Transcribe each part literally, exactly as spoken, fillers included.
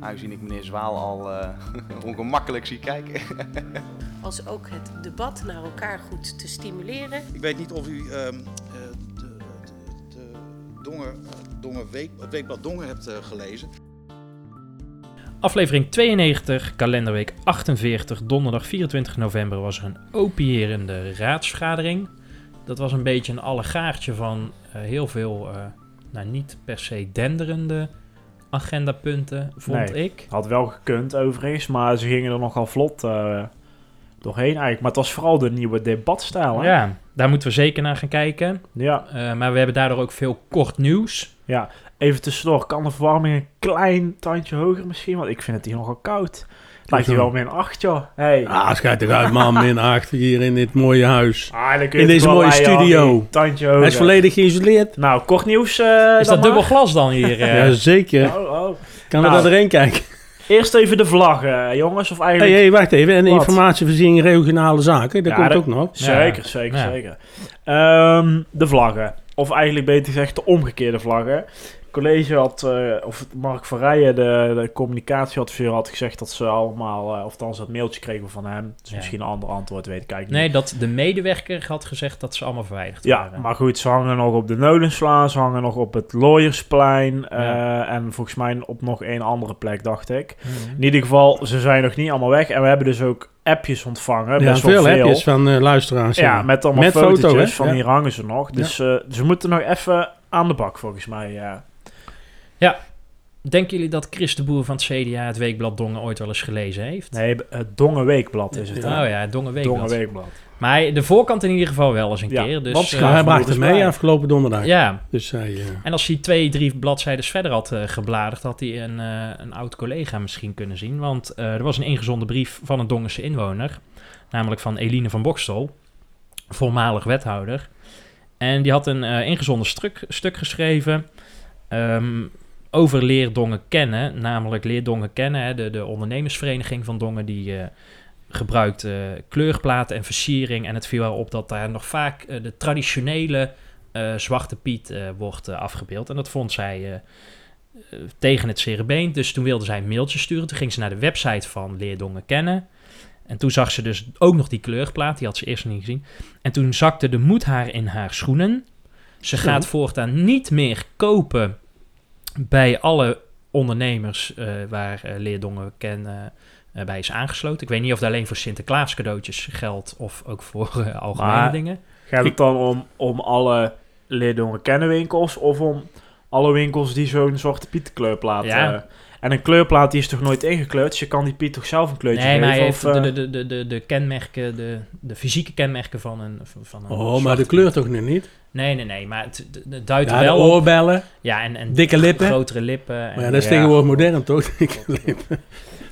Aangezien ik meneer Zwaal al uh, ongemakkelijk zie kijken. Als ook het debat naar elkaar goed te stimuleren. Ik weet niet of u uh, de, de, de Dongen, Dongen Week, Weekblad Dongen hebt uh, gelezen. Aflevering tweeënnegentig, kalenderweek achtenveertig, donderdag vierentwintig november was er een opierende raadsvergadering. Dat was een beetje een allegaartje van uh, heel veel uh, nou, niet per se denderende agendapunten, vond nee, ik. Had wel gekund overigens, maar ze gingen er nogal vlot uh, doorheen eigenlijk. Maar het was vooral de nieuwe debatstijl. Hè? Ja, daar moeten we zeker naar gaan kijken. Ja. Uh, maar we hebben daardoor ook veel kort nieuws. Ja, even tussendoor, kan de verwarming een klein tandje hoger misschien? Want ik vind het hier nogal koud. Lijkt hier wel min acht, joh. Hey. Ah, schijt eruit, man. min acht hier in dit mooie huis. Ah, in deze mooie studio. Tandje hoger. Hij is volledig geïsoleerd. Nou, kort nieuws. Uh, is dat dubbel glas dan hier? Uh? Jazeker. Oh, oh. Kan nou, we daar erin kijken? Eerst even de vlaggen, jongens. Of eigenlijk... hey, hey, wacht even. En informatievoorziening regionale zaken. Dat ja, komt dat... ook nog. Zeker, ja. zeker, ja. zeker. Um, de vlaggen. Of eigenlijk beter gezegd de omgekeerde vlaggen. College had, uh, of Mark van Rijen, de, de communicatieadviseur, had gezegd dat ze allemaal, uh, of althans dat mailtje kregen van hem. Dus ja. misschien een ander antwoord, weet ik eigenlijk niet. Nee, dat de medewerker had gezegd dat ze allemaal verwijderd ja, waren. Ja, maar goed, ze hangen nog op de Nolensla, ze hangen nog op het Looiersplein uh, ja. en volgens mij op nog één andere plek, dacht ik. Mm-hmm. In ieder geval, ze zijn nog niet allemaal weg en we hebben dus ook appjes ontvangen. Ja, best veel, veel appjes van uh, luisteraars. Ja, ja, met allemaal met fotootjes foto, van ja. hier hangen ze nog. Dus ja. uh, ze moeten nog even aan de bak, volgens mij, ja. Ja, denken jullie dat Chris de Boer van het C D A het Weekblad Dongen ooit wel eens gelezen heeft? Nee, het Dongen Weekblad is het. Oh ja, het Dongen Weekblad. Dongen Weekblad. Maar de voorkant in ieder geval wel eens een ja, keer. Dus, wat uh, hij bracht het mee afgelopen donderdag. Ja. Dus hij, uh... En als hij twee, drie bladzijden verder had uh, gebladerd, had hij een, uh, een oud collega misschien kunnen zien. Want uh, er was een ingezonden brief van een Dongense inwoner, namelijk van Eline van Bokstel, voormalig wethouder. En die had een uh, ingezonden stuk, stuk geschreven... Um, over LeerDongenKennen, namelijk LeerDongenKennen, de, de ondernemersvereniging van Dongen, die uh, gebruikt uh, kleurplaten en versiering. En het viel erop dat daar nog vaak uh, de traditionele uh, Zwarte Piet uh, wordt uh, afgebeeld. En dat vond zij uh, uh, tegen het cerebeen. Dus toen wilde zij een mailtje sturen. Toen ging ze naar de website van LeerDongenKennen. En toen zag ze dus ook nog die kleurplaat, die had ze eerst nog niet gezien. En toen zakte de moed haar in haar schoenen. Ze Zo. gaat voortaan niet meer kopen... bij alle ondernemers uh, waar uh, LeerDongenKennen uh, bij is aangesloten. Ik weet niet of dat alleen voor Sinterklaas cadeautjes geldt... of ook voor uh, algemene maar, dingen. Gaat het dan om, om alle LeerDongenKennen winkels... of om alle winkels die zo'n soort pietkleurplaat... Ja. Uh, en een kleurplaat die is toch nooit ingekleurd... dus je kan die Piet toch zelf een kleurtje nee, geven? Nee, of, uh, de, de, de, de, de kenmerken... De, de fysieke kenmerken van een... Van een oh, maar de kleur piet. Toch nu niet? Nee, nee, nee, maar het, het duidt ja, wel... Ja, oorbellen, ja, en, en dikke lippen. Grotere lippen. En, maar ja, dat is ja, tegenwoordig modern, toch? Dikke lippen.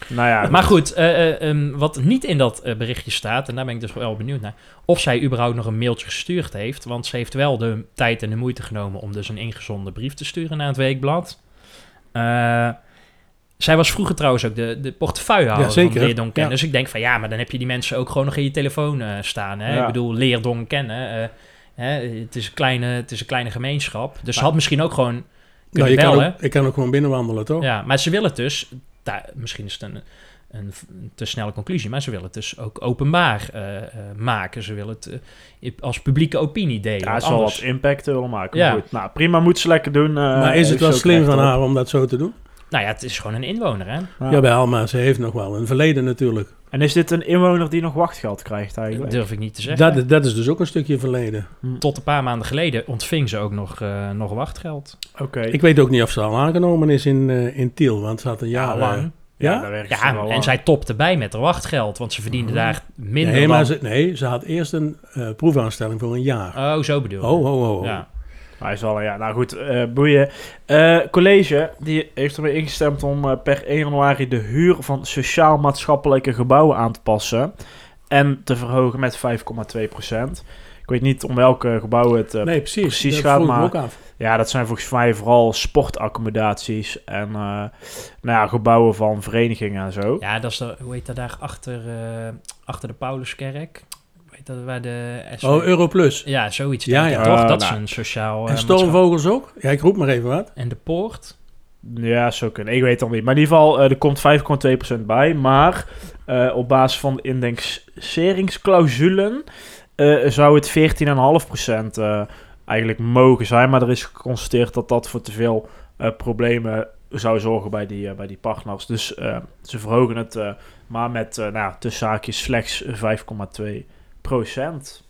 Nou ja, maar goed, uh, uh, um, wat niet in dat uh, berichtje staat... en daar ben ik dus wel benieuwd naar... of zij überhaupt nog een mailtje gestuurd heeft... want ze heeft wel de tijd en de moeite genomen... om dus een ingezonden brief te sturen naar het Weekblad... Uh, zij was vroeger trouwens ook de, de portefeuillehouder ja, van LeerDongenKennen. Ja. Dus ik denk van ja, maar dan heb je die mensen ook gewoon nog in je telefoon uh, staan. Hè? Ja. Ik bedoel, LeerDongenKennen. Uh, hè? Het is een kleine, het is een kleine gemeenschap. Dus maar, ze had misschien ook gewoon kunnen nou, bellen. Ik kan ook gewoon binnenwandelen, toch? Ja, maar ze willen het dus... Daar, misschien is het een, een te snelle conclusie, maar ze willen het dus ook openbaar uh, maken. Ze willen het uh, als publieke opinie delen. Ja, ze zal wat impact willen maken. Ja. Goed. Nou, prima, moet ze lekker doen. Uh, maar is het wel slim van haar om dat zo te doen? Nou ja, het is gewoon een inwoner, hè? Ja. Jawel, maar ze heeft nog wel een verleden natuurlijk. En is dit een inwoner die nog wachtgeld krijgt eigenlijk? Dat durf ik niet te zeggen. Dat, dat is dus ook een stukje verleden. Hm. Tot een paar maanden geleden ontving ze ook nog, uh, nog wachtgeld. Oké. Okay. Ik weet ook niet of ze al aangenomen is in, uh, in Tiel, want ze had een jaar ja, lang... Ja, ja, ja en lang. Zij topte bij met haar wachtgeld, want ze verdiende mm-hmm. daar minder nee, maar ze, nee, ze had eerst een uh, proefaanstelling voor een jaar. Oh, zo bedoel ik. Oh, oh, oh. Ja. Hij zal, ja, nou goed, uh, boeien. Uh, college, die heeft ermee ingestemd om uh, per één januari de huur van sociaal-maatschappelijke gebouwen aan te passen. En te verhogen met vijf komma twee procent. Ik weet niet om welke gebouwen het uh, nee, precies, precies dat gaat. Maar ook ja, dat zijn volgens mij vooral sportaccommodaties en uh, nou ja, gebouwen van verenigingen en zo. Ja, dat is de, hoe heet dat daar achter, uh, achter de Pauluskerk? Weet dat waar de S V... Oh, Europlus. Ja, zoiets. Ja, ja. Toch? Uh, dat nou, is een sociaal. Uh, en Stormvogels ook? Ja, ik roep maar even wat. En de Poort. Ja, zo kunnen. Ik weet het al niet. Maar in ieder geval, uh, er komt vijf komma twee procent bij. Maar uh, op basis van de indexeringsclausulen uh, zou het veertien komma vijf procent uh, eigenlijk mogen zijn. Maar er is geconstateerd dat dat voor te veel uh, problemen zou zorgen bij die, uh, bij die partners. Dus uh, ze verhogen het uh, maar met uh, nou, tussen haakjes slechts vijf komma twee procent.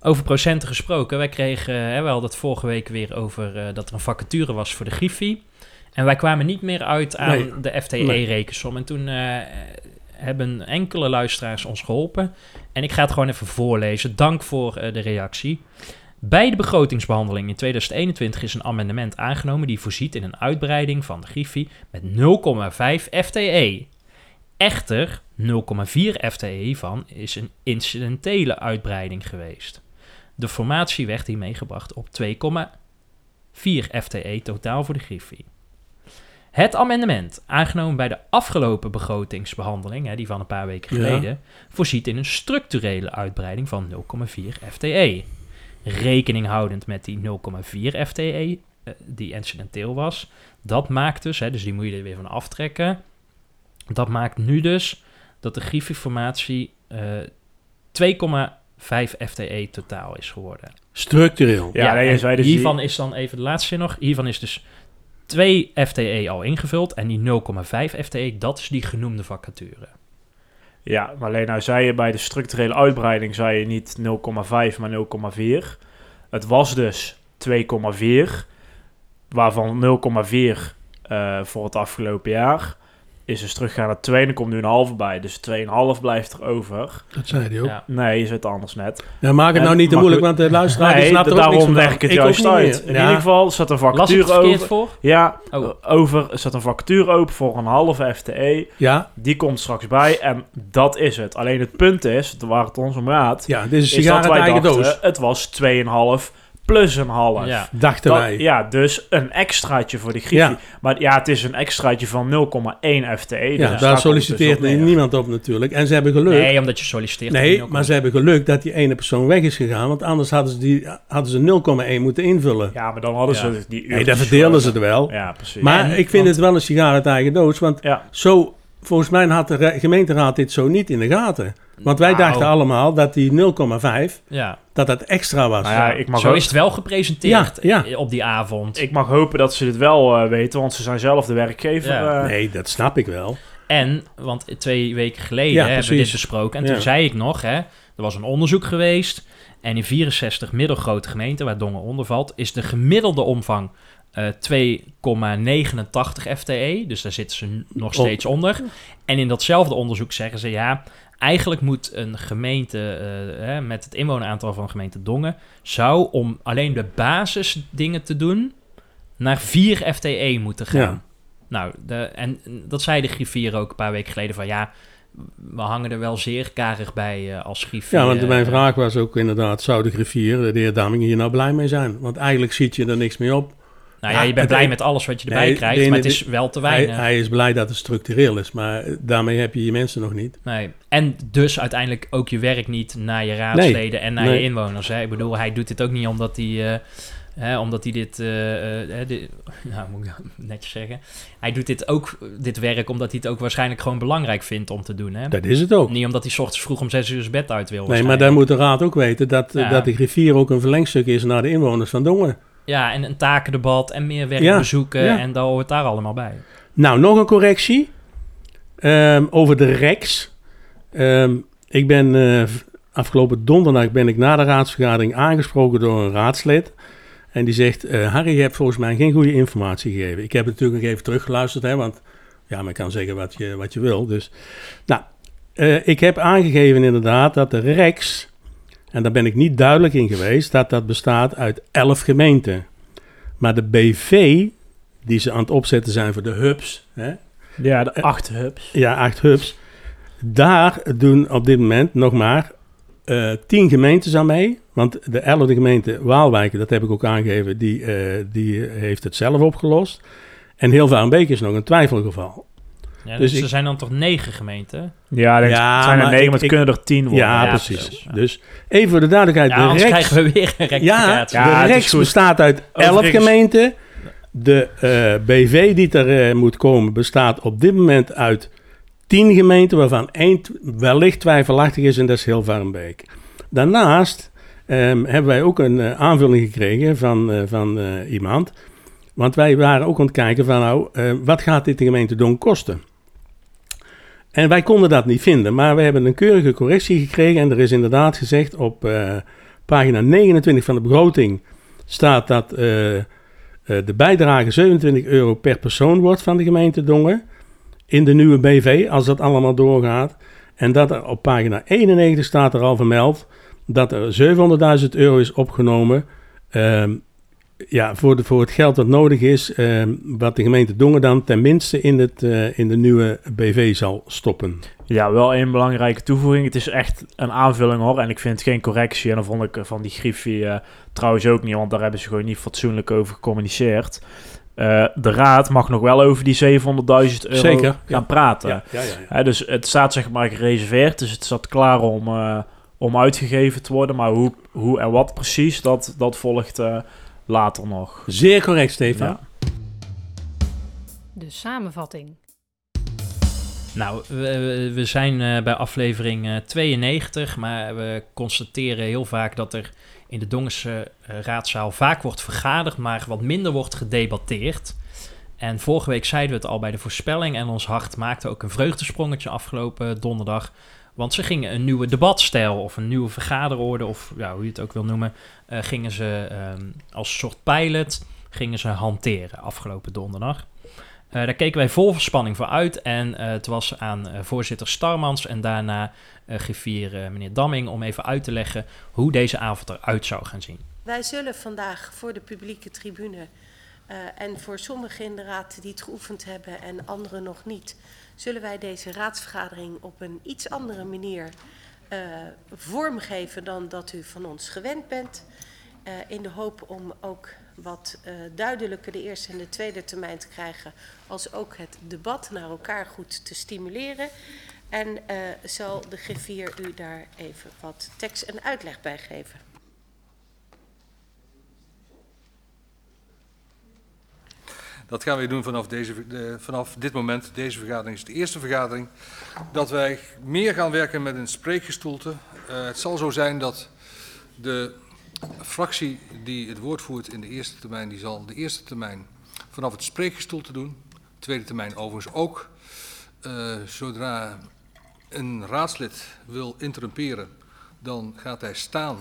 Over procenten gesproken. Wij kregen, uh, we hadden het vorige week weer over uh, dat er een vacature was voor de Gifi. En wij kwamen niet meer uit aan nee, de F T E-rekensom. Nee. En toen uh, hebben enkele luisteraars ons geholpen. En ik ga het gewoon even voorlezen. Dank voor uh, de reactie. Bij de begrotingsbehandeling in tweeduizend eenentwintig is een amendement aangenomen die voorziet in een uitbreiding van de Gifi met nul komma vijf F T E. Echter, nul komma vier F T E van is een incidentele uitbreiding geweest. De formatie werd hiermee gebracht op twee komma vier F T E totaal voor de Gifi. Het amendement, aangenomen bij de afgelopen begrotingsbehandeling, hè, die van een paar weken geleden, ja. voorziet in een structurele uitbreiding van nul komma vier F T E. Rekening houdend met die nul komma vier F T E, uh, die incidenteel was, dat maakt dus, hè, dus die moet je er weer van aftrekken, dat maakt nu dus dat de Gifi-formatie uh, twee komma vijf F T E totaal is geworden. Structureel. Ja, ja zei dus hiervan die... is dan even de laatste zin nog, hiervan is dus twee F T E al ingevuld en die nul komma vijf F T E, dat is die genoemde vacature. Ja, maar alleen nou zei je bij de structurele uitbreiding zei je niet nul komma vijf, maar nul komma vier. Het was dus twee komma vier, waarvan nul komma vier uh, voor het afgelopen jaar is dus teruggegaan naar twee en er komt nu een halve bij. Dus twee komma vijf blijft er over. Dat zei hij ook. Ja. Nee, je zei het anders net. Ja, maak het en, nou niet te moeilijk, want de luisteraar nee, snapt er ook niks van. Daarom leg ik het ik juist uit. In ja. ieder geval zat een vacature open. Voor? Ja, oh. over, zat een vacature open voor een halve F T E. Ja. Die komt straks bij en dat is het. Alleen het punt is, waar het ons om gaat, ja, dit is, is dat wij dachten, doos. Het was twee komma vijf plus een half. Ja, dachten dat, wij. Ja, dus een extraatje voor de Gifi. Ja. Maar ja, het is een extraatje van nul komma één F T E. Ja, dus daar solliciteert dus op niemand op natuurlijk. En ze hebben geluk. Nee, omdat je solliciteert. Nee, maar ze hebben geluk dat die ene persoon weg is gegaan. Want anders hadden ze, die, hadden ze nul komma één moeten invullen. Ja, maar dan hadden ja. ze die uurtjes. Nee, dat verdeelden ze er wel. Ja, precies. Maar ja, ik vind want... het wel een sigaar uit eigen doos. Want ja. zo, volgens mij had de gemeenteraad dit zo niet in de gaten. Want wij nou. dachten allemaal dat die nul komma vijf, ja. dat dat extra was. Nou ja, ik mag Zo hopen. Is het wel gepresenteerd ja, ja. op die avond. Ik mag hopen dat ze dit wel uh, weten, want ze zijn zelf de werkgever. Ja. Uh... Nee, dat snap ik wel. En, want twee weken geleden ja, hè, hebben we dit besproken. En ja. toen zei ik nog, hè, er was een onderzoek geweest. En in vierenzestig middelgrote gemeenten, waar Dongen onder valt, is de gemiddelde omvang Uh, twee komma negenentachtig F T E, dus daar zitten ze nog steeds oh. onder. En in datzelfde onderzoek zeggen ze, ja, eigenlijk moet een gemeente uh, hè, met het inwoneraantal van gemeente Dongen, zou om alleen de basisdingen te doen, naar vier F T E moeten gaan. Ja. Nou, de, en dat zei de griffier ook een paar weken geleden van, ja, we hangen er wel zeer karig bij uh, als griffier. Ja, want mijn vraag was ook inderdaad, zou de griffier, de heer Damming, hier nou blij mee zijn? Want eigenlijk ziet je er niks mee op. Nou ja, ja, je bent blij met alles wat je erbij nee, krijgt, ene, maar het is wel te weinig. Hij, hij is blij dat het structureel is, maar daarmee heb je je mensen nog niet. Nee, en dus uiteindelijk ook je werk niet naar je raadsleden nee, en naar nee. je inwoners. Hè? Ik bedoel, hij doet dit ook niet omdat hij, uh, hè, omdat hij dit, uh, uh, dit... Nou, moet ik netjes zeggen. Hij doet dit ook, dit werk, omdat hij het ook waarschijnlijk gewoon belangrijk vindt om te doen. Hè? Dat is het ook. Niet omdat hij 's ochtends vroeg om zes uur bed uit wil. Nee, maar dan moet de raad ook weten dat, ja. dat de griffier ook een verlengstuk is naar de inwoners van Dongen. Ja, en een takendebat en meer werkbezoeken. Ja, ja. En daar hoort daar allemaal bij. Nou, nog een correctie. Um, over de R E X. Um, ik ben uh, afgelopen donderdag ben ik na de raadsvergadering aangesproken door een raadslid. En die zegt, uh, Harry, je hebt volgens mij geen goede informatie gegeven. Ik heb natuurlijk nog even teruggeluisterd, hè, want ja, men kan zeggen wat je, wat je wil. Dus. Nou, uh, ik heb aangegeven inderdaad dat de R E X... En daar ben ik niet duidelijk in geweest dat dat bestaat uit elf gemeenten. Maar de B V, die ze aan het opzetten zijn voor de hubs. Hè, ja, de acht hubs. Ja, acht hubs. Daar doen op dit moment nog maar uh, tien gemeentes aan mee. Want de ellende gemeente Waalwijk, dat heb ik ook aangegeven, die, uh, die heeft het zelf opgelost. En heel Varenbeek is nog een twijfelgeval. Ja, dus dus ik, er zijn dan toch negen gemeenten? Ja, er ja, zijn er negen, maar het kunnen er tien worden. Ja, ja precies. Dus, ja. dus even voor de duidelijkheid. Ja, anders krijgen we weer een rectificatie. Ja, ja, de R E X bestaat uit elf gemeenten. De uh, B V die er uh, moet komen bestaat op dit moment uit tien gemeenten, waarvan één wellicht twijfelachtig is en dat is heel Varenbeek. Daarnaast um, hebben wij ook een uh, aanvulling gekregen van, uh, van uh, iemand. Want wij waren ook aan het kijken van nou, uh, wat gaat dit de gemeente Dongen kosten? En wij konden dat niet vinden, maar we hebben een keurige correctie gekregen. En er is inderdaad gezegd op uh, pagina negenentwintig van de begroting staat dat uh, uh, de bijdrage zevenentwintig euro per persoon wordt van de gemeente Dongen. In de nieuwe B V, als dat allemaal doorgaat. En dat er op pagina eenennegentig staat er al vermeld dat er zevenhonderdduizend euro is opgenomen. Uh, ja, voor, de, voor het geld dat nodig is, uh, wat de gemeente Dongen dan tenminste in, het, uh, in de nieuwe B V zal stoppen. Ja, wel een belangrijke toevoeging. Het is echt een aanvulling hoor. En ik vind het geen correctie. En dan vond ik van die Gifi uh, trouwens ook niet, want daar hebben ze gewoon niet fatsoenlijk over gecommuniceerd. Uh, de raad mag nog wel over die zevenhonderdduizend euro Zeker, gaan ja. praten. Ja, ja, ja, ja. Uh, dus het staat zeg maar gereserveerd, dus het staat klaar om, uh, om uitgegeven te worden. Maar hoe, hoe en wat precies, dat, dat volgt uh, later nog. Zeer correct, Stefan. Ja. De samenvatting. Nou, we, we zijn bij aflevering tweeënnegentig, maar we constateren heel vaak dat er in de Dongense raadzaal vaak wordt vergaderd, maar wat minder wordt gedebatteerd. En vorige week zeiden we het al bij de voorspelling en ons hart maakte ook een vreugdesprongetje afgelopen donderdag. Want ze gingen een nieuwe debatstijl of een nieuwe vergaderorde of ja, hoe je het ook wil noemen, uh, gingen ze um, als soort pilot gingen ze hanteren afgelopen donderdag. Uh, daar keken wij vol spanning voor uit en uh, het was aan uh, voorzitter Starmans en daarna uh, griffier uh, meneer Damming om even uit te leggen hoe deze avond eruit zou gaan zien. Wij zullen vandaag voor de publieke tribune uh, en voor sommigen in de raad die het geoefend hebben en anderen nog niet, zullen wij deze raadsvergadering op een iets andere manier uh, vormgeven dan dat u van ons gewend bent. Uh, in de hoop om ook wat uh, duidelijker de eerste en de tweede termijn te krijgen, als ook het debat naar elkaar goed te stimuleren. En uh, zal de griffier u daar even wat tekst en uitleg bij geven. Dat gaan we doen vanaf, deze, de, vanaf dit moment. Deze vergadering is de eerste vergadering. Dat wij meer gaan werken met een spreekgestoelte. Uh, het zal zo zijn dat de fractie die het woord voert in de eerste termijn, die zal de eerste termijn vanaf het spreekgestoelte doen. Tweede termijn overigens ook. Uh, zodra een raadslid wil interrumperen, dan gaat hij staan,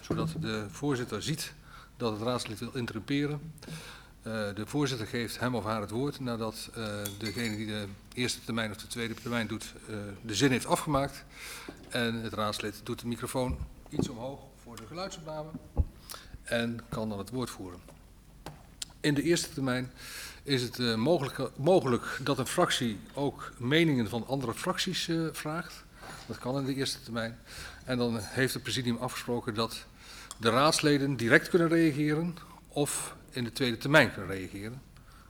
zodat de voorzitter ziet dat het raadslid wil interrumperen. Uh, de voorzitter geeft hem of haar het woord nadat uh, degene die de eerste termijn of de tweede termijn doet uh, de zin heeft afgemaakt. En het raadslid doet de microfoon iets omhoog voor de geluidsopname en kan dan het woord voeren. In de eerste termijn is het uh, mogelijk, mogelijk dat een fractie ook meningen van andere fracties uh, vraagt. Dat kan in de eerste termijn. En dan heeft het presidium afgesproken dat de raadsleden direct kunnen reageren of in de tweede termijn kunnen reageren.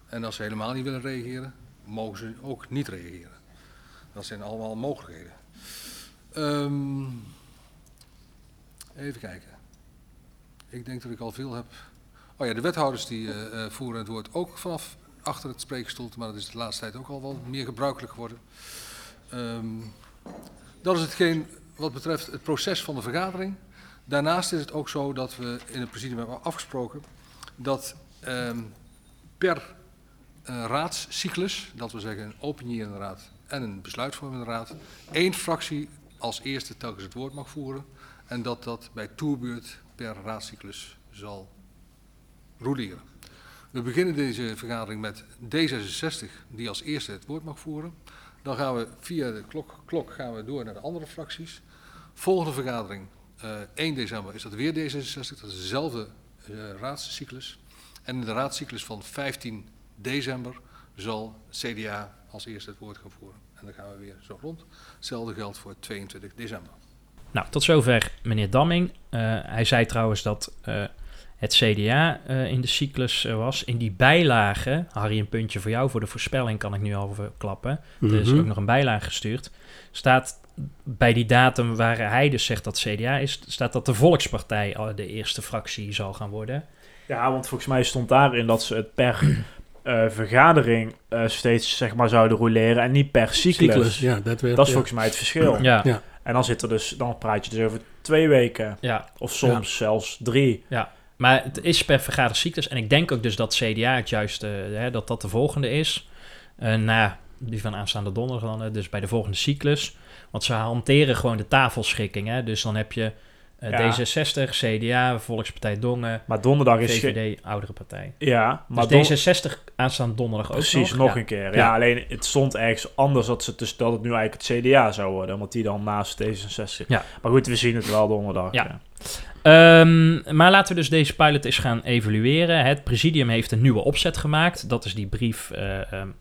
En als ze helemaal niet willen reageren, mogen ze ook niet reageren. Dat zijn allemaal mogelijkheden. Um, even kijken. Ik denk dat ik al veel heb. Oh ja, de wethouders die uh, voeren het woord ook vanaf achter het spreekgestoelte, maar dat is de laatste tijd ook al wel meer gebruikelijk geworden. Um, dat is hetgeen wat betreft het proces van de vergadering. Daarnaast is het ook zo dat we in het presidium hebben afgesproken dat eh, per eh, raadscyclus, dat wil zeggen een opinierende raad en een besluitvormende raad, één fractie als eerste telkens het woord mag voeren en dat dat bij toerbeurt per raadscyclus zal roleren. We beginnen deze vergadering met D zesenzestig, die als eerste het woord mag voeren. Dan gaan we via de klok, klok gaan we door naar de andere fracties. Volgende vergadering, eh, één december, is dat weer D zesenzestig, dat is dezelfde de raadscyclus. En in de raadscyclus van vijftien december zal C D A als eerste het woord gaan voeren. En dan gaan we weer zo rond. Hetzelfde geldt voor tweeëntwintig december. Nou, tot zover meneer Damming. Uh, hij zei trouwens dat uh, het C D A uh, in de cyclus uh, was. In die bijlage, Harry, een puntje voor jou voor de voorspelling kan ik nu al verklappen. Mm-hmm. Er is ook nog een bijlage gestuurd. Staat bij die datum waar hij dus zegt dat C D A is, staat dat de Volkspartij de eerste fractie zal gaan worden. Ja, want volgens mij stond daarin dat ze het per... Uh, vergadering uh, steeds zeg maar zouden roleren en niet per cyclus. cyclus yeah, that way, dat is yeah. volgens mij het verschil. Ja. Ja. En dan zit er dus, dan praat je dus over twee weken ja. of soms ja. zelfs drie. Ja. Maar het is per vergadercyclus en ik denk ook dus dat C D A het juiste, uh, hè, dat dat de volgende is uh, na die van aanstaande donderdag dan, uh, dus bij de volgende cyclus. Want ze hanteren gewoon de tafelschikking, hè? Dus dan heb je Uh, ja. D zesenzestig, C D A, Volkspartij Dongen, maar donderdag is V V D, ge- Oudere Partij. Ja, maar dus don- D zesenzestig aanstaande donderdag ook precies, nog. Precies, nog ja. een keer. Ja, ja, alleen het stond ergens anders dat, ze, dus dat het nu eigenlijk het C D A zou worden, want die dan naast D zesenzestig. Ja. Maar goed, we zien het wel donderdag. Ja. Ja. Um, maar laten we dus deze pilot eens gaan evalueren. Het presidium heeft een nieuwe opzet gemaakt. Dat is die brief uh, um,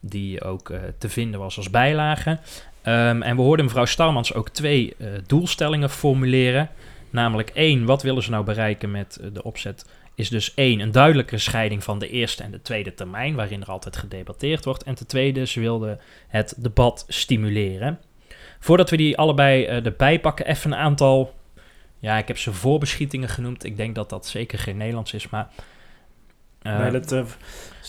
die ook uh, te vinden was als bijlage. Um, en we hoorden mevrouw Starmans ook twee uh, doelstellingen formuleren. Namelijk één, wat willen ze nou bereiken met uh, de opzet? Is dus één, een duidelijke scheiding van de eerste en de tweede termijn, waarin er altijd gedebatteerd wordt. En ten tweede, ze wilden het debat stimuleren. Voordat we die allebei uh, erbij pakken, even een aantal, ja, ik heb ze voorbeschietingen genoemd. Ik denk dat dat zeker geen Nederlands is, maar... Uh, nee, dat, uh,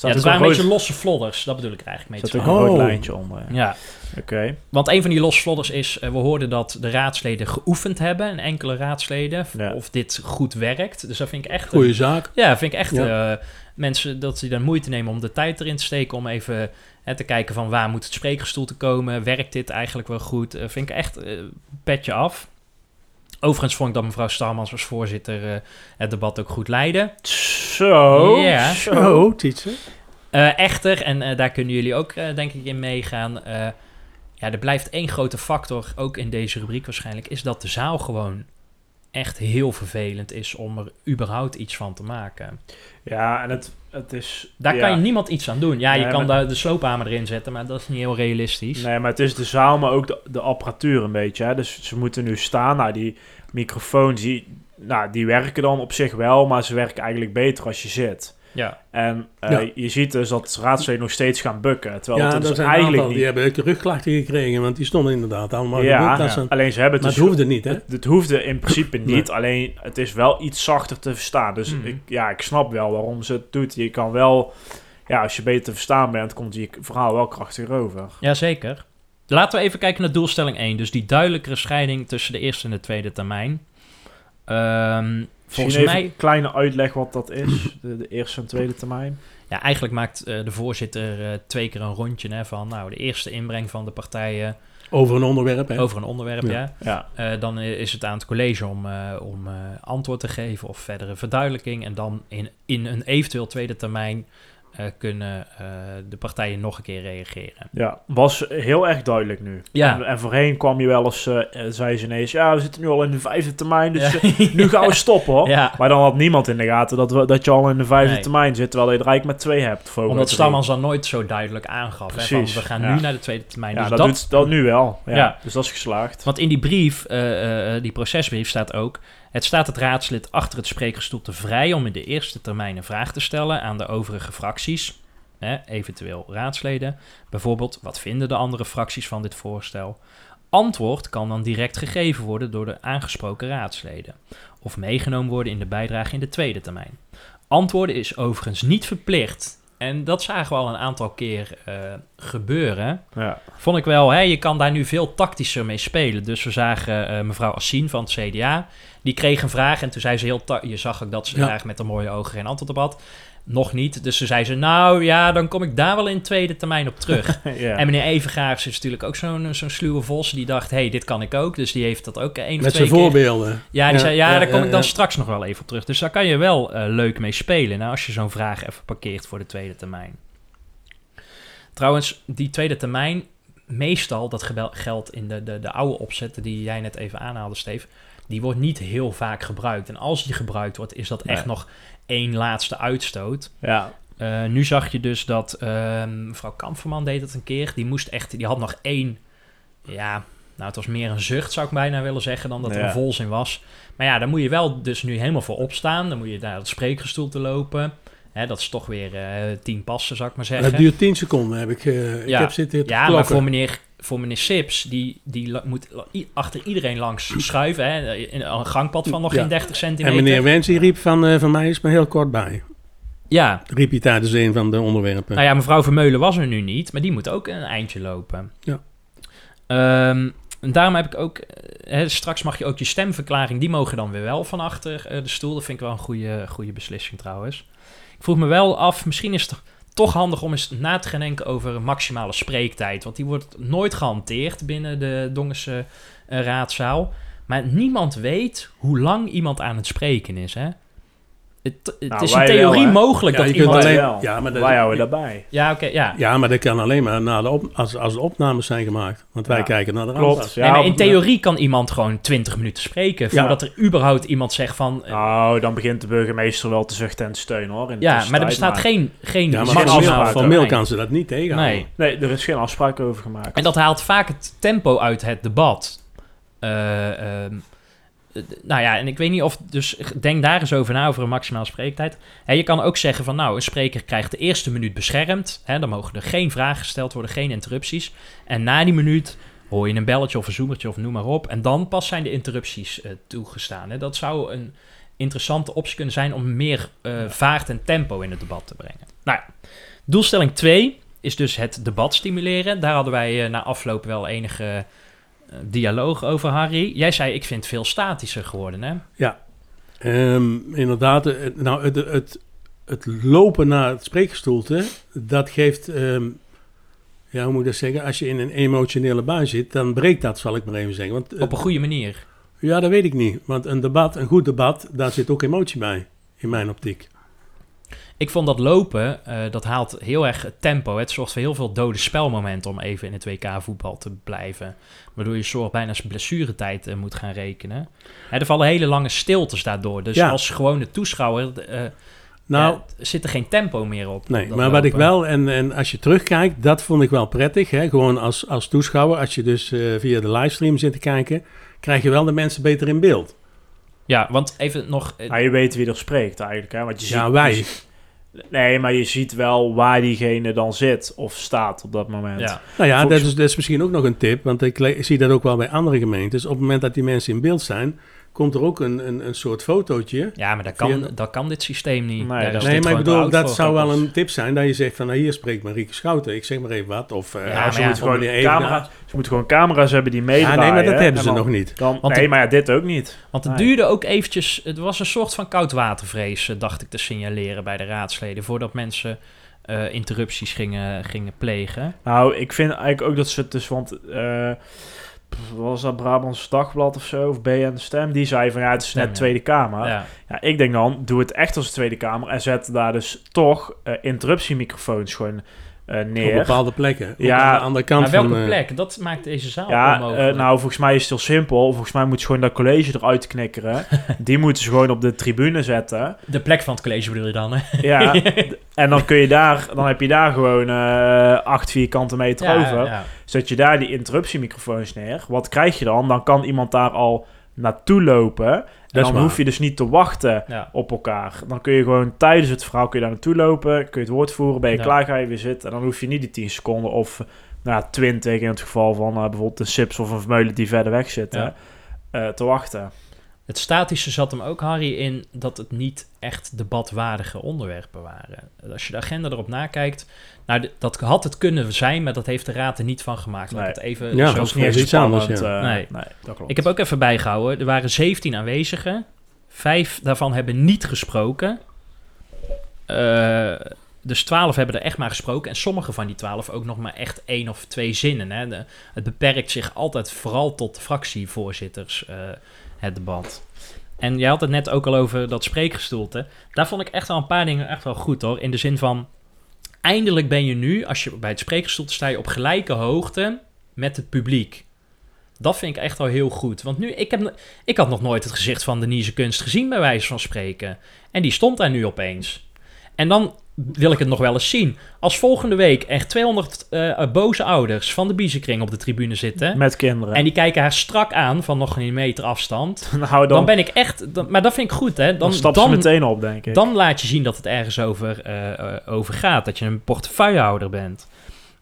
ja, dat waren een beetje losse vlodders, dat bedoel ik eigenlijk mee te zeggen. Er zat ook een rood lijntje onder. Ja. Okay. Want een van die losse vlodders is, uh, we hoorden dat de raadsleden geoefend hebben, en enkele raadsleden, ja. of dit goed werkt. Dus dat vind ik echt... Goeie een, zaak. Ja, vind ik echt ja. uh, mensen dat die dan moeite nemen om de tijd erin te steken, om even uh, te kijken van waar moet het sprekersstoel te komen, werkt dit eigenlijk wel goed. Uh, vind ik echt uh, petje af. Overigens vond ik dat mevrouw Starmans als voorzitter uh, het debat ook goed leidde. Zo, yeah. zo, teacher. Uh, echter, en uh, daar kunnen jullie ook uh, denk ik in meegaan. Uh, ja, er blijft één grote factor, ook in deze rubriek waarschijnlijk, is dat de zaal gewoon echt heel vervelend is om er überhaupt iets van te maken. Ja, en het, het is... Daar ja. kan je niemand iets aan doen. Ja, je nee, kan daar de sloophamer erin zetten, maar dat is niet heel realistisch. Nee, maar het is de zaal, maar ook de, de apparatuur een beetje. Hè? Dus ze moeten nu staan naar nou, die microfoons. Die, nou, die werken dan op zich wel, maar ze werken eigenlijk beter als je zit. Ja. En uh, ja. je ziet dus dat raadsleden nog steeds gaan bukken. Terwijl ja, dat, dat dus zijn eigenlijk aantal, niet... die hebben ook rugklachten gekregen, want die stonden inderdaad allemaal ja, gebukt. Ja. Zijn... Alleen ze hebben het, maar dus... het hoefde niet, hè? Het, het hoefde in principe niet, nee. Alleen het is wel iets zachter te verstaan. Dus mm. ik, ja, ik snap wel waarom ze het doet. Je kan wel, ja, als je beter te verstaan bent, komt je verhaal wel krachtiger over. Jazeker. Laten we even kijken naar doelstelling één. Dus die duidelijkere scheiding tussen de eerste en de tweede termijn. Um, volgens mij een kleine uitleg wat dat is, de, de eerste en tweede termijn. Ja, eigenlijk maakt uh, de voorzitter uh, twee keer een rondje, hè, van nou, de eerste inbreng van de partijen. Over een onderwerp, hè? Over een onderwerp, ja. ja. ja. Uh, dan is het aan het college om, uh, om uh, antwoord te geven of verdere verduidelijking. En dan in, in een eventueel tweede termijn uh, kunnen uh, de partijen nog een keer reageren. Ja, was heel erg duidelijk nu. Ja. En, en voorheen kwam je wel eens, uh, zei ze ineens, ja, we zitten nu al in de vijfde termijn, dus ja. uh, nu gaan we stoppen, hoor. Ja. Maar dan had niemand in de gaten dat, we, dat je al in de vijfde nee. termijn zit, terwijl je het rijk met twee hebt. Omdat Starmans dan nooit zo duidelijk aangaf, hè, van we gaan ja. nu naar de tweede termijn. Ja, dus dat, dat doet dat nu wel. Ja. Ja. Dus dat is geslaagd. Want in die brief, uh, uh, die procesbrief, staat ook, het staat het raadslid achter het sprekersstoel te vrij om in de eerste termijn een vraag te stellen aan de overige fracties, hè, eventueel raadsleden. Bijvoorbeeld, wat vinden de andere fracties van dit voorstel? Antwoord kan dan direct gegeven worden door de aangesproken raadsleden of meegenomen worden in de bijdrage in de tweede termijn. Antwoorden is overigens niet verplicht. En dat zagen we al een aantal keer uh, gebeuren. Ja. Vond ik wel, hè, je kan daar nu veel tactischer mee spelen. Dus we zagen uh, mevrouw Assin van het C D A. Die kreeg een vraag en toen zei ze heel... Ta- je zag ook dat ze ja. graag met een mooie ogen geen antwoord op had. Nog niet. Dus toen zei ze, nou ja, dan kom ik daar wel in tweede termijn op terug. ja. En meneer Evengaars is natuurlijk ook zo'n, zo'n sluwe vos. Die dacht, hé, hey, dit kan ik ook. Dus die heeft dat ook één of met twee keer. Met zijn voorbeelden. Ja, die ja, zei, ja, ja daar kom ja, ik dan ja. straks nog wel even op terug. Dus daar kan je wel uh, leuk mee spelen. Nou, als je zo'n vraag even parkeert voor de tweede termijn. Trouwens, die tweede termijn, meestal, dat gebel- geldt in de, de, de oude opzetten die jij net even aanhaalde, Steve, die wordt niet heel vaak gebruikt. En als die gebruikt wordt, is dat echt ja. nog één laatste uitstoot. Ja. Uh, nu zag je dus dat uh, mevrouw Kamferman deed dat een keer. Die moest echt, die had nog één, ja, Nou, het was meer een zucht, zou ik bijna willen zeggen, dan dat er ja. een volzin was. Maar ja, daar moet je wel dus nu helemaal voor opstaan. Dan moet je naar het spreekgestoel te lopen. Hè, dat is toch weer uh, tien passen, zou ik maar zeggen. Dat duurt tien seconden, heb ik, uh, ja. ik heb zitten te Ja, klokken. Maar voor meneer, voor meneer Sips, die, die moet achter iedereen langs schuiven. Hè, een gangpad van nog ja. geen dertig centimeter. En meneer Wens, die riep van, uh, van mij is maar heel kort bij. Ja. Riep hij tijdens een van de onderwerpen. Nou ja, mevrouw Vermeulen was er nu niet, maar die moet ook een eindje lopen. Ja. Um, en daarom heb ik ook... He, straks mag je ook je stemverklaring... die mogen dan weer wel van achter uh, de stoel. Dat vind ik wel een goede, goede beslissing trouwens. Ik vroeg me wel af... misschien is het toch, toch handig om eens na te gaan denken... over maximale spreektijd. Want die wordt nooit gehanteerd... binnen de Dongense uh, raadzaal. Maar niemand weet... hoe lang iemand aan het spreken is. Hè? Het, het nou, is in theorie wel, mogelijk ja, dat iemand... Alleen, wel. Ja, maar dat, wij houden daarbij. Ja, oké, okay, ja. ja, maar dat kan alleen maar na de op, als, als de opnames zijn gemaakt. Want wij ja. kijken naar de rand. Ja, nee, in theorie kan iemand gewoon twintig minuten spreken... voordat ja. er überhaupt iemand zegt van... Nou, dan begint de burgemeester wel te zuchten en steun, hoor. In ja, maar er bestaat maar... geen, geen ja, maar maximaal. Formeel kan ze dat niet tegenhouden. Nee. nee, er is geen afspraak over gemaakt. En dat haalt vaak het tempo uit het debat. Eh... Uh, um, Nou ja, en ik weet niet of... Dus denk daar eens over na, over een maximale spreektijd. He, je kan ook zeggen van... Nou, een spreker krijgt de eerste minuut beschermd. He, dan mogen er geen vragen gesteld worden, geen interrupties. En na die minuut hoor je een belletje of een zoemertje of noem maar op. En dan pas zijn de interrupties uh, toegestaan. He, dat zou een interessante optie kunnen zijn... om meer uh, vaart en tempo in het debat te brengen. Nou ja, doelstelling twee is dus het debat stimuleren. Daar hadden wij uh, na afloop wel enige... dialoog over, Harry. Jij zei, ik vind het veel statischer geworden, hè? Ja, um, inderdaad. Nou, het, het, het lopen naar het spreekgestoelte, dat geeft... Um, ja, hoe moet ik dat zeggen? Als je in een emotionele bui zit, dan breekt dat, zal ik maar even zeggen. Want, uh, op een goede manier? Ja, dat weet ik niet. Want een debat, een goed debat, daar zit ook emotie bij, in mijn optiek. Ik vond dat lopen, uh, dat haalt heel erg het tempo. Het zorgt voor heel veel dode spelmomenten om even in het W K-voetbal te blijven. Waardoor je soort bijna blessuretijd uh, moet gaan rekenen. Hè, er vallen hele lange stiltes daardoor. Dus ja. als gewone toeschouwer uh, nou, ja, zit er geen tempo meer op. Nee, maar lopen. Wat ik wel, en, en als je terugkijkt, dat vond ik wel prettig. Hè? Gewoon als, als toeschouwer, als je dus uh, via de livestream zit te kijken... krijg je wel de mensen beter in beeld. Ja, want even nog... Uh, nou, je weet wie er spreekt eigenlijk. Hè? Want je ziet, ja, wij... Je ziet, nee, maar je ziet wel waar diegene dan zit of staat op dat moment. Ja. Nou ja, dat is, dat is misschien ook nog een tip, want ik, ik zie dat ook wel bij andere gemeentes. Op het moment dat die mensen in beeld zijn, komt er ook een, een, een soort fotootje. Ja, maar dat kan, via... dat kan dit systeem niet. Nee, dat nee maar ik bedoel, dat zou wel een tip zijn dat je zegt van, nou hier spreekt Marieke Schouten, ik zeg maar even wat. Of uh, ja, ze, ja, moeten gewoon camera, ze moeten gewoon camera's hebben die meedraaien. Ja, nee, maar dat hebben ze dan, nog niet. Dan, want nee, het, maar ja, dit ook niet. Want het nee. duurde ook eventjes, het was een soort van koudwatervrees, dacht ik te signaleren bij de raadsleden, voordat mensen... Uh, interrupties gingen, gingen plegen. Nou, ik vind eigenlijk ook dat ze het dus... want uh, was dat Brabants Dagblad of zo, of B N Stem... die zei van, ja, het is net ja. Tweede Kamer. Ja. Ja, ik denk dan, doe het echt als de Tweede Kamer... en zet daar dus toch uh, interruptiemicrofoons gewoon uh, neer. Op bepaalde plekken. Ja, aan de andere kant maar welke van... welke plek? Dat maakt deze zaal ja, onmogelijk. Uh, nou, volgens mij is het heel simpel. Volgens mij moeten ze gewoon dat college eruit knikkeren. Die moeten ze gewoon op de tribune zetten. De plek van het college bedoel je dan, hè? Ja, en dan kun je daar, dan heb je daar gewoon uh, acht vierkante meter ja, over. Ja. Zet je daar die interruptiemicrofoons neer. Wat krijg je dan? Dan kan iemand daar al naartoe lopen. En dan waar. Hoef je dus niet te wachten ja. op elkaar. Dan kun je gewoon tijdens het verhaal kun je daar naartoe lopen. Kun je het woord voeren. Ben je ja. klaar, ga je weer zitten. En dan hoef je niet die tien seconden of nou ja, twintig in het geval van uh, bijvoorbeeld een Sips of een Vermeulen die verder weg zitten ja. uh, te wachten. Het statische zat hem ook, Harry, in dat het niet echt debatwaardige onderwerpen waren. Als je de agenda erop nakijkt, nou, dat had het kunnen zijn, maar dat heeft de raad er niet van gemaakt. Laat nee. het even ja, zo dat is niet iets anders. Ja. Nee. Nee, dat klopt. Ik heb ook even bijgehouden, er waren zeventien aanwezigen. Vijf daarvan hebben niet gesproken. Uh, dus twaalf hebben er echt maar gesproken. En sommige van die twaalf ook nog maar echt één of twee zinnen. Hè. De, het beperkt zich altijd vooral tot fractievoorzitters... Uh, het debat. En jij had het net ook al over dat spreekgestoelte. Daar vond ik echt al een paar dingen echt wel goed, hoor. In de zin van, eindelijk ben je nu, als je bij het spreekgestoelte sta je op gelijke hoogte met het publiek. Dat vind ik echt al heel goed. Want nu, ik, heb, ik had nog nooit het gezicht van Denise Kunst gezien, bij wijze van spreken. En die stond daar nu opeens. En dan wil ik het nog wel eens zien. Als volgende week echt tweehonderd uh, boze ouders van de biezenkring op de tribune zitten. Met kinderen. En die kijken haar strak aan van nog een meter afstand. Nou, dan, dan ben ik echt... Dan, maar dat vind ik goed, hè. Dan, dan stap je dan, meteen op, denk ik. Dan laat je zien dat het ergens over, uh, uh, over gaat. Dat je een portefeuillehouder bent.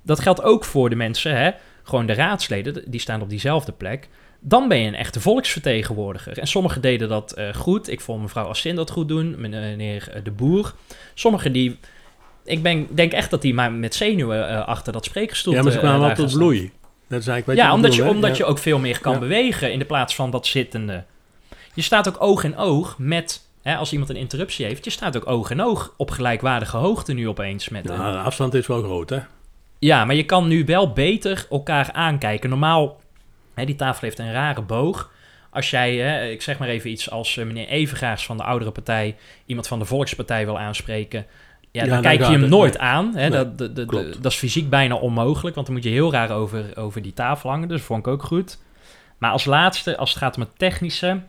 Dat geldt ook voor de mensen, hè. Gewoon de raadsleden, die staan op diezelfde plek. Dan ben je een echte volksvertegenwoordiger. En sommigen deden dat uh, goed. Ik vond mevrouw Assin dat goed doen, meneer De Boer. Sommigen die... Ik ben, denk echt dat die maar met zenuwen uh, achter dat spreekstoel... Ja, maar ze kwamen uh, wel tot bloei. Dat is eigenlijk wat ja, je omdat, bedoel, je, omdat ja. je ook veel meer kan ja. bewegen in de plaats van dat zittende. Je staat ook oog in oog met... Hè, als iemand een interruptie heeft, je staat ook oog in oog op gelijkwaardige hoogte nu opeens. Met nou, een... de afstand is wel groot, hè? Ja, maar je kan nu wel beter elkaar aankijken. Normaal... He, die tafel heeft een rare boog. Als jij, he, ik zeg maar even iets... als uh, meneer Evengaars van de Oudere Partij... iemand van de Volkspartij wil aanspreken... Ja, ja, dan kijk je hem nooit nee. aan. He, nee, dat, de, de, de, dat is fysiek bijna onmogelijk... want dan moet je heel raar over, over die tafel hangen. Dus dat vond ik ook goed. Maar als laatste, als het gaat om het technische...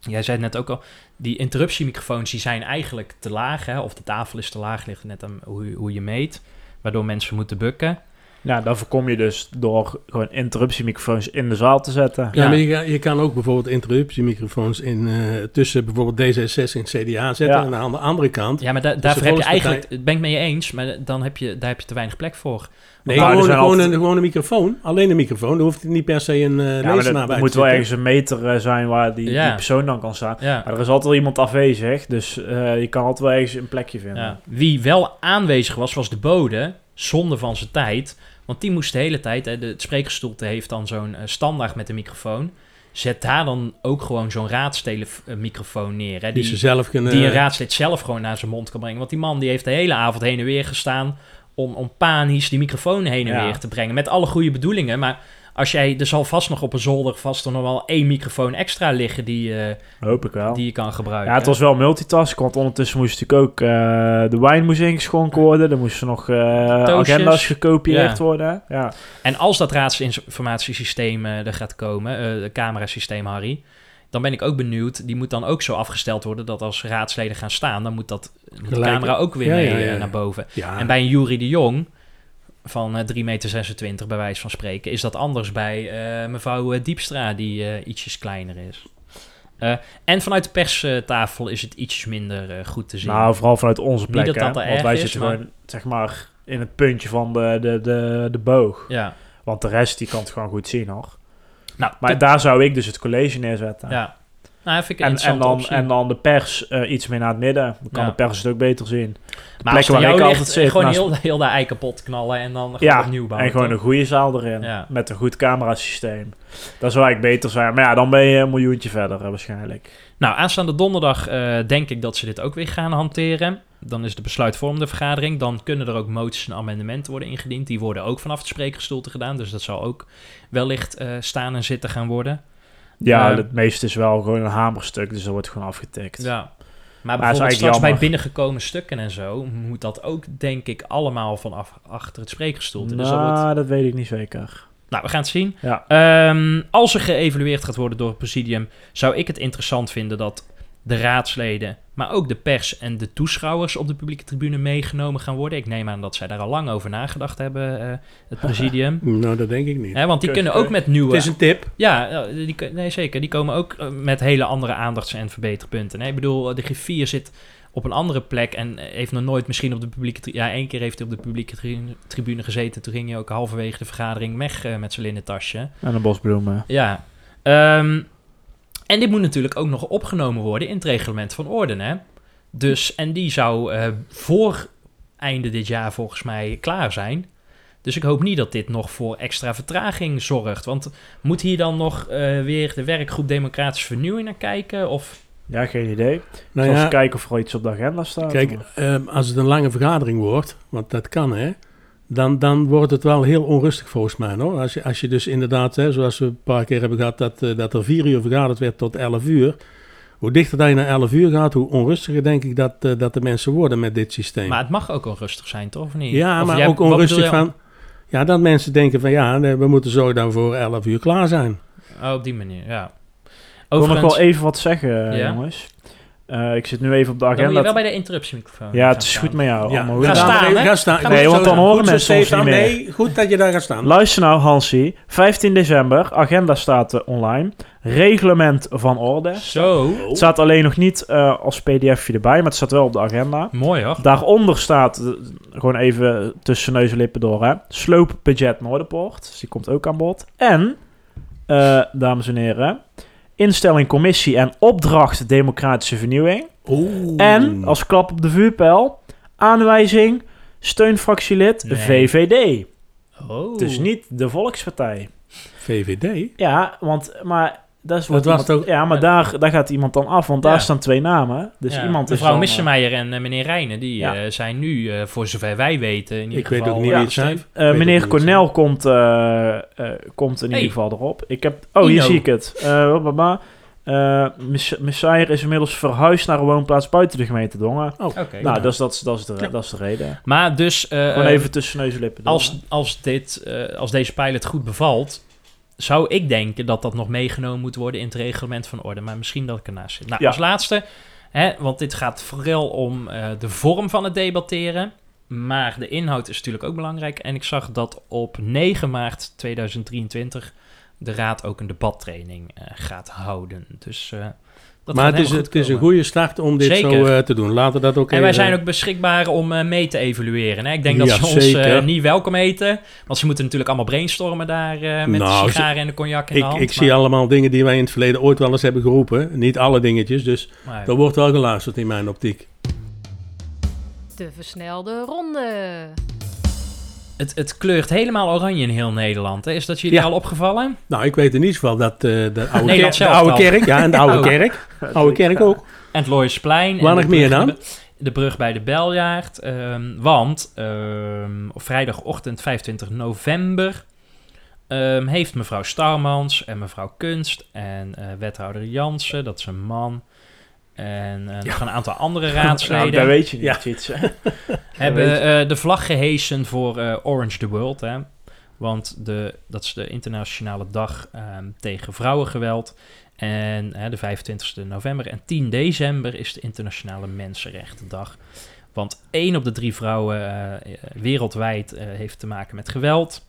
jij zei het net ook al... die interruptiemicrofoons die zijn eigenlijk te laag. He, of de tafel is te laag, ligt net aan hoe, hoe je meet... waardoor mensen moeten bukken... Ja, dan voorkom je dus door gewoon interruptiemicrofoons in de zaal te zetten. Ja, ja. Maar je, je kan ook bijvoorbeeld interruptiemicrofoons in, uh, tussen bijvoorbeeld D zesenzestig en C D A zetten. Ja. En aan de andere kant... Ja, maar da- daarvoor heb je eigenlijk... Het ben ik mee eens, maar dan heb je, daar heb je te weinig plek voor. Nee, nou, gewoon, gewoon, altijd... een, gewoon een microfoon. Alleen een microfoon. Dan hoeft niet per se een uh, ja, lezer naar bij. Het moet wel ergens een meter uh, zijn waar die, ja. die persoon dan kan staan. Ja. Maar er is altijd wel iemand afwezig. Dus uh, je kan altijd wel ergens een plekje vinden. Ja. Wie wel aanwezig was, was de bode... zonde van zijn tijd. Want die moest de hele tijd... Hè, de, het spreekgestoelte heeft dan zo'n uh, standaard met een microfoon. Zet daar dan ook gewoon zo'n raadstelenmicrofoon neer. Hè, die, die, ze zelf kunnen... die een raadslid zelf gewoon naar zijn mond kan brengen. Want die man die heeft de hele avond heen en weer gestaan... om, om panisch die microfoon heen en ja. weer te brengen. Met alle goede bedoelingen. Maar als jij... er zal vast nog op een zolder vast nog wel één microfoon extra liggen... die, uh, hoop ik wel. Die je kan gebruiken. Ja, het was wel multitask. Want ondertussen moest natuurlijk ook... Uh, de wijn moest ingeschonken worden. Er moesten nog uh, agendas gekopieerd ja. worden. Ja. En als dat raadsinformatiesysteem uh, er gaat komen... Uh, het camerasysteem, Harry... dan ben ik ook benieuwd... die moet dan ook zo afgesteld worden... dat als raadsleden gaan staan... dan moet, dat, moet de camera ook weer ja, mee, ja, ja. naar boven. Ja. En bij een Jury de Jong... van drie komma zesentwintig meter bij wijze van spreken... is dat anders bij uh, mevrouw Diepstra... die uh, ietsjes kleiner is. Uh, en vanuit de perstafel is het iets minder uh, goed te zien. Nou, vooral vanuit onze plek. Niet dat dat er erg is, want wij zitten maar... gewoon, zeg maar... in het puntje van de, de, de, de boog. Ja. Want de rest die kan het gewoon goed zien, hoor. Nou, maar dat... daar zou ik dus het college neerzetten. Ja. Nou, vind ik en, en, dan, en dan de pers uh, iets meer naar het midden. Dan kan ja. de pers het ook beter zien. De maar plekken als waar ik ligt, altijd zit. Gewoon naast... heel, heel de ei kapot knallen en dan gewoon ja, opnieuw bouwen. En gewoon een goede zaal erin. Ja. Met een goed camerasysteem. Dat zou eigenlijk beter zijn. Maar ja, dan ben je een miljoentje verder uh, waarschijnlijk. Nou, aanstaande donderdag uh, denk ik dat ze dit ook weer gaan hanteren. Dan is de besluitvormende vergadering. Dan kunnen er ook moties en amendementen worden ingediend. Die worden ook vanaf het spreekgestoelte gedaan. Dus dat zal ook wellicht uh, staan en zitten gaan worden. Ja, uh, het meeste is wel gewoon een hamerstuk, dus dat wordt gewoon afgetikt. Ja. Maar bijvoorbeeld maar straks jammer. Bij binnengekomen stukken en zo... moet dat ook, denk ik, allemaal vanaf achter het spreekgestoelte. Nou, dus dat, wordt... dat weet ik niet zeker. Nou, we gaan het zien. Ja. Um, als er geëvalueerd gaat worden door het presidium... zou ik het interessant vinden dat de raadsleden... maar ook de pers en de toeschouwers op de publieke tribune meegenomen gaan worden. Ik neem aan dat zij daar al lang over nagedacht hebben, uh, het presidium. Nou, dat denk ik niet. He, want die Keuze, kunnen ook met nieuwe... Het is een tip. Ja, die, nee, zeker. Die komen ook met hele andere aandachts- en verbeterpunten. Nee, ik bedoel, de griffier zit op een andere plek... en heeft nog nooit misschien op de publieke... Tri- ja, één keer heeft hij op de publieke tri- tribune gezeten. Toen ging hij ook halverwege de vergadering weg uh, met zijn linnen tasje. En een bosbloemen. Ja. Um, En dit moet natuurlijk ook nog opgenomen worden in het reglement van orde, hè? Dus, en die zou uh, voor einde dit jaar volgens mij klaar zijn. Dus ik hoop niet dat dit nog voor extra vertraging zorgt. Want moet hier dan nog uh, weer de werkgroep Democratische Vernieuwing naar kijken? Of... Ja, geen idee. Nou ja, kijken of er iets op de agenda staat. Kijk, uh, als het een lange vergadering wordt, want dat kan, hè. Dan, dan wordt het wel heel onrustig volgens mij, hoor. Als je, als je dus inderdaad, hè, zoals we een paar keer hebben gehad... dat, uh, dat er vier uur vergaderd werd tot elf uur. Hoe dichter dat je naar elf uur gaat... hoe onrustiger denk ik dat, uh, dat de mensen worden met dit systeem. Maar het mag ook onrustig zijn, toch? Of niet? Ja, of maar jij, ook onrustig van... Ja, dat mensen denken van... ja, we moeten zo dan voor elf uur klaar zijn. Oh, op die manier, ja. Overigens... Ik wil nog wel even wat zeggen, ja? jongens. Uh, ik zit nu even op de agenda. Dan moet je wel bij de interruptiemicrofoon. Ja, het is staan. Goed met jou. Ja. Ga, staan, ga staan. Nee, nee want dan horen mensen ons niet meer. Nee, goed dat je daar gaat staan. Luister nou, Hansie. vijftien december. Agenda staat online. Reglement van orde. Zo. Het staat alleen nog niet uh, als pdfje erbij, maar het staat wel op de agenda. Mooi, hoor. Daaronder staat, uh, gewoon even tussen neus en lippen door, hè. Sloopbudget Noorderpoort. Dus die komt ook aan bod. En, uh, dames en heren... Instelling, commissie en opdracht democratische vernieuwing. Oeh. En als klap op de vuurpijl, aanwijzing, steunfractielid, nee. V V D. Oh. Dus niet de Volkspartij. V V D? Ja, want, maar, dat is wat dat iemand, was ook, ja, maar ja. Daar, daar gaat iemand dan af, want ja. Daar staan twee namen. Dus ja. Iemand mevrouw dan, Missemeijer en uh, meneer Rijnen, die ja. uh, zijn nu, uh, voor zover wij weten... In ieder ik geval, weet ook niet ja, wie het zijn. Uh, meneer Cornel komt, uh, uh, komt in hey. ieder geval erop. Ik heb, oh, Ino. Hier zie ik het. Uh, uh, Missemeijer is inmiddels verhuisd naar een woonplaats buiten de gemeente Dongen. Oh. Okay, nou, ja. dat, is, dat, is, dat, is de, ja. dat is de reden. Maar dus... Uh, Gewoon even tussen neus en lippen. Als, als, dit, uh, als deze pilot goed bevalt... zou ik denken dat dat nog meegenomen moet worden in het reglement van orde. Maar misschien dat ik ernaast zit. Nou, ja. Als laatste, hè, want dit gaat vooral om uh, de vorm van het debatteren. Maar de inhoud is natuurlijk ook belangrijk. En ik zag dat op negen maart tweeduizend drieëntwintig de Raad ook een debattraining uh, gaat houden. Dus... Uh, Dat maar het is, het is een goede start om dit zeker. zo uh, te doen. Laten we dat ook even... En wij zijn ook beschikbaar om uh, mee te evalueren. Hè? Ik denk ja, dat ze zeker. ons uh, niet welkom heten. Want ze moeten natuurlijk allemaal brainstormen daar uh, met nou, de sigaren en de cognac in ik, de hand. Ik maar... zie allemaal dingen die wij in het verleden ooit wel eens hebben geroepen. Niet alle dingetjes, dus ja. Dat wordt wel geluisterd in mijn optiek. De versnelde ronde. Het, het kleurt helemaal oranje in heel Nederland. Hè? Is dat jullie ja. al opgevallen? Nou, ik weet in ieder geval dat uh, de oude, nee, kerk, de oude kerk... Ja, en de oude kerk. oude kerk ook. En het Looiersplein. Waar nog meer dan? De brug bij de Beljaard. Um, want um, op vrijdagochtend vijfentwintig november... Um, heeft mevrouw Starmans en mevrouw Kunst... en uh, wethouder Jansen, dat is een man... En uh, ja. nog een aantal andere raadsleden... Nou, daar weet je niet, ja. iets, hebben uh, de vlag gehesen voor uh, Orange the World. Hè? Want de, dat is de internationale dag um, tegen vrouwengeweld. En uh, de vijfentwintigste november en tien december is de internationale mensenrechtendag. Want één op de drie vrouwen uh, wereldwijd uh, heeft te maken met geweld.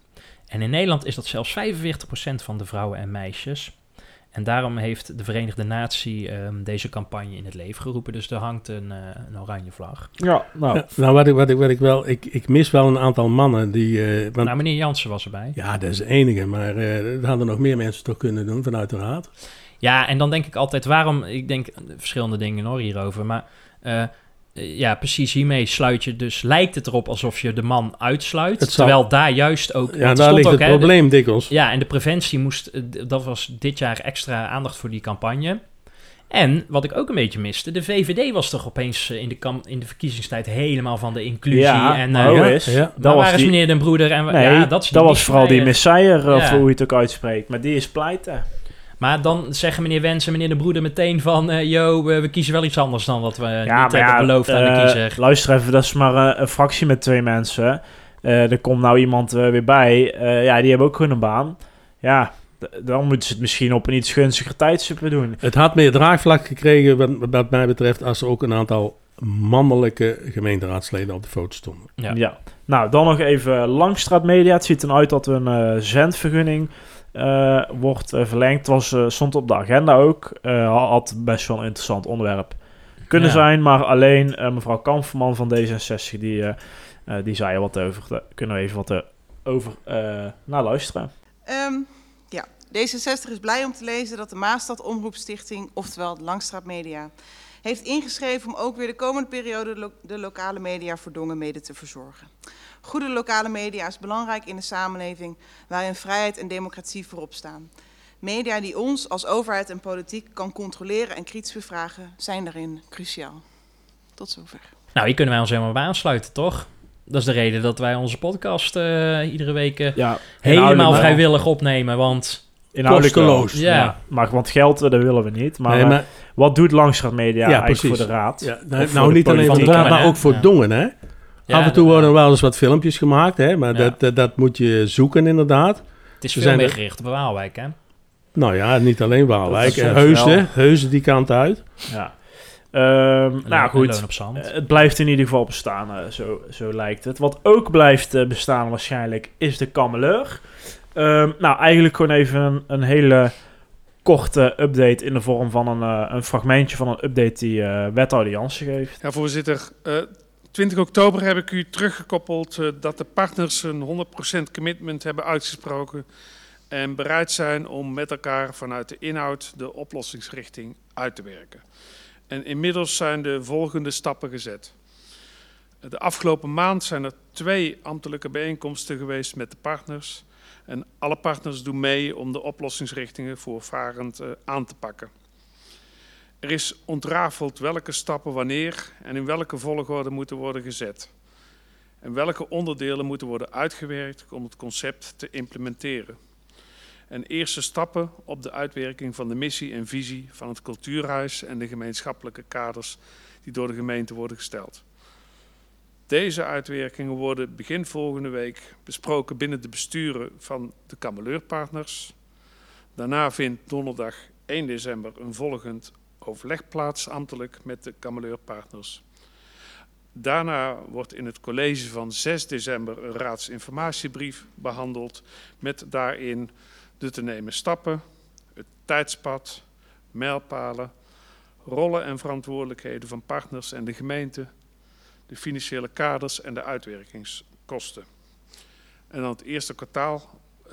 En in Nederland is dat zelfs vijfenveertig procent van de vrouwen en meisjes... En daarom heeft de Verenigde Natie um, deze campagne in het leven geroepen. Dus er hangt een, uh, een oranje vlag. Ja, nou, ja, nou wat, ik, wat, ik, wat ik wel... Ik, ik mis wel een aantal mannen die... Uh, want, nou, meneer Jansen was erbij. Ja, dat is de enige. Maar uh, dat hadden nog meer mensen toch kunnen doen vanuit de Raad. Ja, en dan denk ik altijd waarom... Ik denk verschillende dingen hoor hierover. Maar uh, ja, precies hiermee sluit je dus... Lijkt het erop alsof je de man uitsluit. Zal, terwijl daar juist ook... Ja, daar ligt ook, het he, probleem de, dikwijls. Ja, en de preventie moest... Dat was dit jaar extra aandacht voor die campagne. En, wat ik ook een beetje miste... De V V D was toch opeens in de, kam, in de verkiezingstijd... helemaal van de inclusie. Ja, en, uh, ja, is, ja. Dat was waar die, is meneer den Broeder? En, nee, ja, dat, is dat was vooral die Missemeijer... Ja. Voor hoe je het ook uitspreekt. Maar die is pleiten. Maar dan zeggen meneer Wens en meneer de Broeder meteen van... ...yo, uh, we kiezen wel iets anders dan wat we ja, niet hebben ja, beloofd uh, aan de kiezer. Luister even, dat is maar uh, een fractie met twee mensen. Uh, er komt nou iemand uh, weer bij. Uh, ja, die hebben ook hun baan. Ja, d- dan moeten ze het misschien op een iets gunstiger tijdstip doen. Het had meer draagvlak gekregen wat, wat mij betreft... ...als er ook een aantal mannelijke gemeenteraadsleden op de foto stonden. Ja. ja. Nou, dan nog even Langstraat Media. Het ziet eruit dat we een uh, zendvergunning... Uh, wordt uh, verlengd, was, uh, stond op de agenda ook. Uh, had best wel een interessant onderwerp kunnen ja. zijn, maar alleen uh, mevrouw Kamferman van D zesenzestig, die, uh, uh, die zei er wat over. Daar kunnen we even wat uh, over uh, naar luisteren. Um, ja, D zesenzestig is blij om te lezen dat de Maasstad Omroepstichting, oftewel de Langstraat Media, heeft ingeschreven om ook weer de komende periode lo- de lokale media voor Dongen mede te verzorgen. Goede lokale media is belangrijk in de samenleving waarin vrijheid en democratie voorop staan. Media die ons als overheid en politiek kan controleren en kritisch bevragen, zijn daarin cruciaal. Tot zover. Nou, hier kunnen wij ons helemaal bij aansluiten, toch? Dat is de reden dat wij onze podcast uh, iedere week uh, ja, helemaal vrijwillig opnemen, want... Inhoudelijk ja. ja. Maar want geld, dat willen we niet. Maar, nee, maar... wat doet Langstraat Media ja, eigenlijk precies. voor de Raad? Ja, nou, nou de niet alleen voor de Raad, maar ook voor ja. Dongen, hè? Ja, af en toe worden er wel eens wat filmpjes gemaakt, hè? Maar ja. dat, dat, dat moet je zoeken, inderdaad. Het is we veel meer er... gericht op Waalwijk, hè? Nou ja, niet alleen Waalwijk. Heusden, Heusden die kant uit. Ja. Um, Leun, nou goed, op zand. Uh, het blijft in ieder geval bestaan, uh, zo, zo lijkt het. Wat ook blijft uh, bestaan waarschijnlijk is de kameleur. Um, nou, eigenlijk gewoon even een, een hele korte update in de vorm van een, uh, een fragmentje van een update die uh, wethouder Jansen geeft. Ja, voorzitter. Uh, twintig oktober heb ik u teruggekoppeld uh, dat de partners een honderd procent commitment hebben uitgesproken en bereid zijn om met elkaar vanuit de inhoud de oplossingsrichting uit te werken. En inmiddels zijn de volgende stappen gezet. De afgelopen maand zijn er twee ambtelijke bijeenkomsten geweest met de partners. En alle partners doen mee om de oplossingsrichtingen voortvarend aan te pakken. Er is ontrafeld welke stappen wanneer en in welke volgorde moeten worden gezet. En welke onderdelen moeten worden uitgewerkt om het concept te implementeren. En eerste stappen op de uitwerking van de missie en visie van het cultuurhuis en de gemeenschappelijke kaders die door de gemeente worden gesteld. Deze uitwerkingen worden begin volgende week besproken binnen de besturen van de Kameleurpartners. Daarna vindt donderdag één december een volgend overleg plaats, ambtelijk met de Kameleurpartners. Daarna wordt in het college van zes december een raadsinformatiebrief behandeld met daarin de te nemen stappen, het tijdspad, mijlpalen, rollen en verantwoordelijkheden van partners en de gemeente, de financiële kaders en de uitwerkingskosten. En dan het eerste kwartaal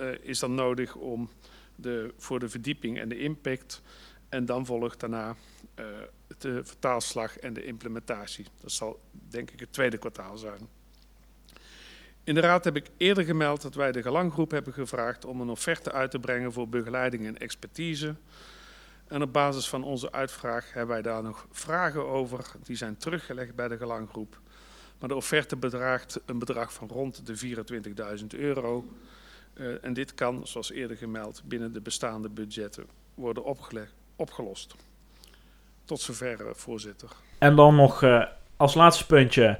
uh, is dan nodig om de, voor de verdieping en de impact. En dan volgt daarna uh, de vertaalslag en de implementatie. Dat zal denk ik het tweede kwartaal zijn. In de Raad heb ik eerder gemeld dat wij de Gelan Groep hebben gevraagd om een offerte uit te brengen voor begeleiding en expertise. En op basis van onze uitvraag hebben wij daar nog vragen over. Die zijn teruggelegd bij de Gelan Groep. Maar de offerte bedraagt een bedrag van rond de vierentwintigduizend euro. Uh, en dit kan, zoals eerder gemeld, binnen de bestaande budgetten worden opgelegd, opgelost. Tot zover, uh, voorzitter. En dan nog uh, als laatste puntje.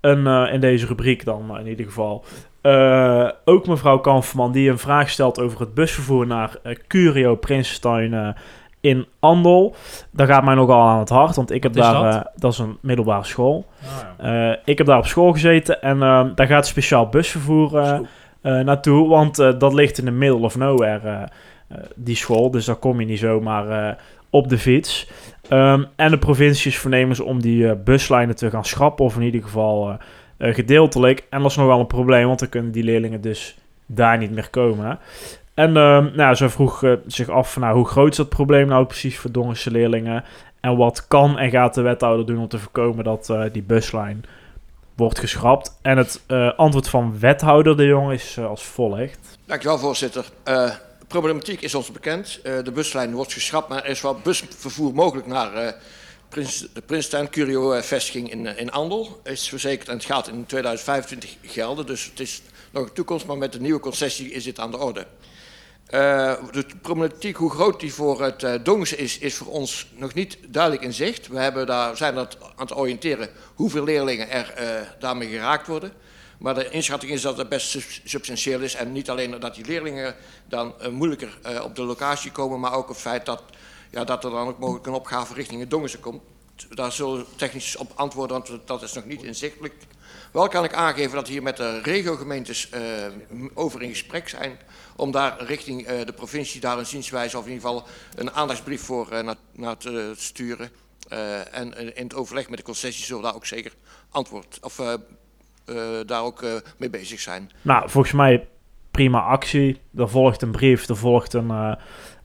Een, uh, in deze rubriek dan uh, in ieder geval. Uh, ook mevrouw Kamferman die een vraag stelt over het busvervoer naar uh, Curio Prinsentuin uh, in Andel. Dat gaat mij nogal aan het hart, want ik heb daar... Dat? Uh, dat is een middelbare school. Ah, ja. uh, ik heb daar op school gezeten en uh, daar gaat speciaal busvervoer uh, uh, naartoe. Want uh, dat ligt in de middle of nowhere, uh, uh, die school. Dus daar kom je niet zomaar uh, op de fiets. Um, en de provincie is voornemens om die uh, buslijnen te gaan schrappen, of in ieder geval uh, uh, gedeeltelijk. En dat is nogal een probleem, want dan kunnen die leerlingen dus daar niet meer komen. En um, nou, ze vroeg uh, zich af van, nou, hoe groot is dat probleem nou precies voor Dongense leerlingen? En wat kan en gaat de wethouder doen om te voorkomen dat uh, die buslijn wordt geschrapt? En het uh, antwoord van wethouder De Jong is uh, als volgt. Dankjewel, voorzitter. Uh... De problematiek is ons bekend. De buslijn wordt geschrapt, maar er is wel busvervoer mogelijk naar de Prinsentuin Curio-vestiging in Andel. Is verzekerd en het gaat in tweeduizend vijfentwintig gelden, dus het is nog een toekomst, maar met de nieuwe concessie is dit aan de orde. De problematiek, hoe groot die voor het Dongense is, is voor ons nog niet duidelijk in zicht. We hebben daar, zijn dat aan het oriënteren hoeveel leerlingen er daarmee geraakt worden. Maar de inschatting is dat het best substantieel is en niet alleen dat die leerlingen dan uh, moeilijker uh, op de locatie komen, maar ook het feit dat, ja, dat er dan ook mogelijk een opgave richting het Dongense komt. Daar zullen we technisch op antwoorden, want dat is nog niet inzichtelijk. Wel kan ik aangeven dat we hier met de regiogemeentes uh, over in gesprek zijn om daar richting uh, de provincie daar een zienswijze of in ieder geval een aandachtsbrief voor uh, naar, naar te sturen. Uh, en uh, in het overleg met de concessie zullen we daar ook zeker antwoord of uh, Uh, daar ook uh, mee bezig zijn. Nou, volgens mij prima actie. Er volgt een brief, er volgt een, uh,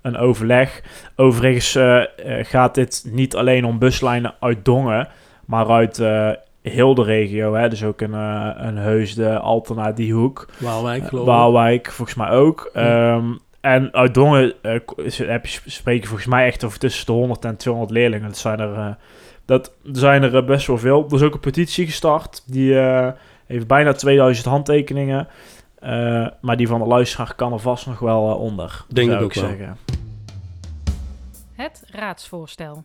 een overleg. Overigens uh, uh, gaat dit niet alleen om buslijnen uit Dongen, maar uit uh, heel de regio. Hè? Dus ook een, uh, een Heusden, Altena, die hoek. Waalwijk, geloof ik. Uh, Waalwijk, volgens mij ook. Ja. Um, en uit Dongen uh, spreek je volgens mij echt over tussen de honderd en tweehonderd leerlingen. Dat zijn er... Uh, Dat zijn er best wel veel. Er is ook een petitie gestart. Die uh, heeft bijna tweeduizend handtekeningen. Uh, maar die van de luisteraar kan er vast nog wel uh, onder. Denk ik ook wel. Zeggen. Het raadsvoorstel.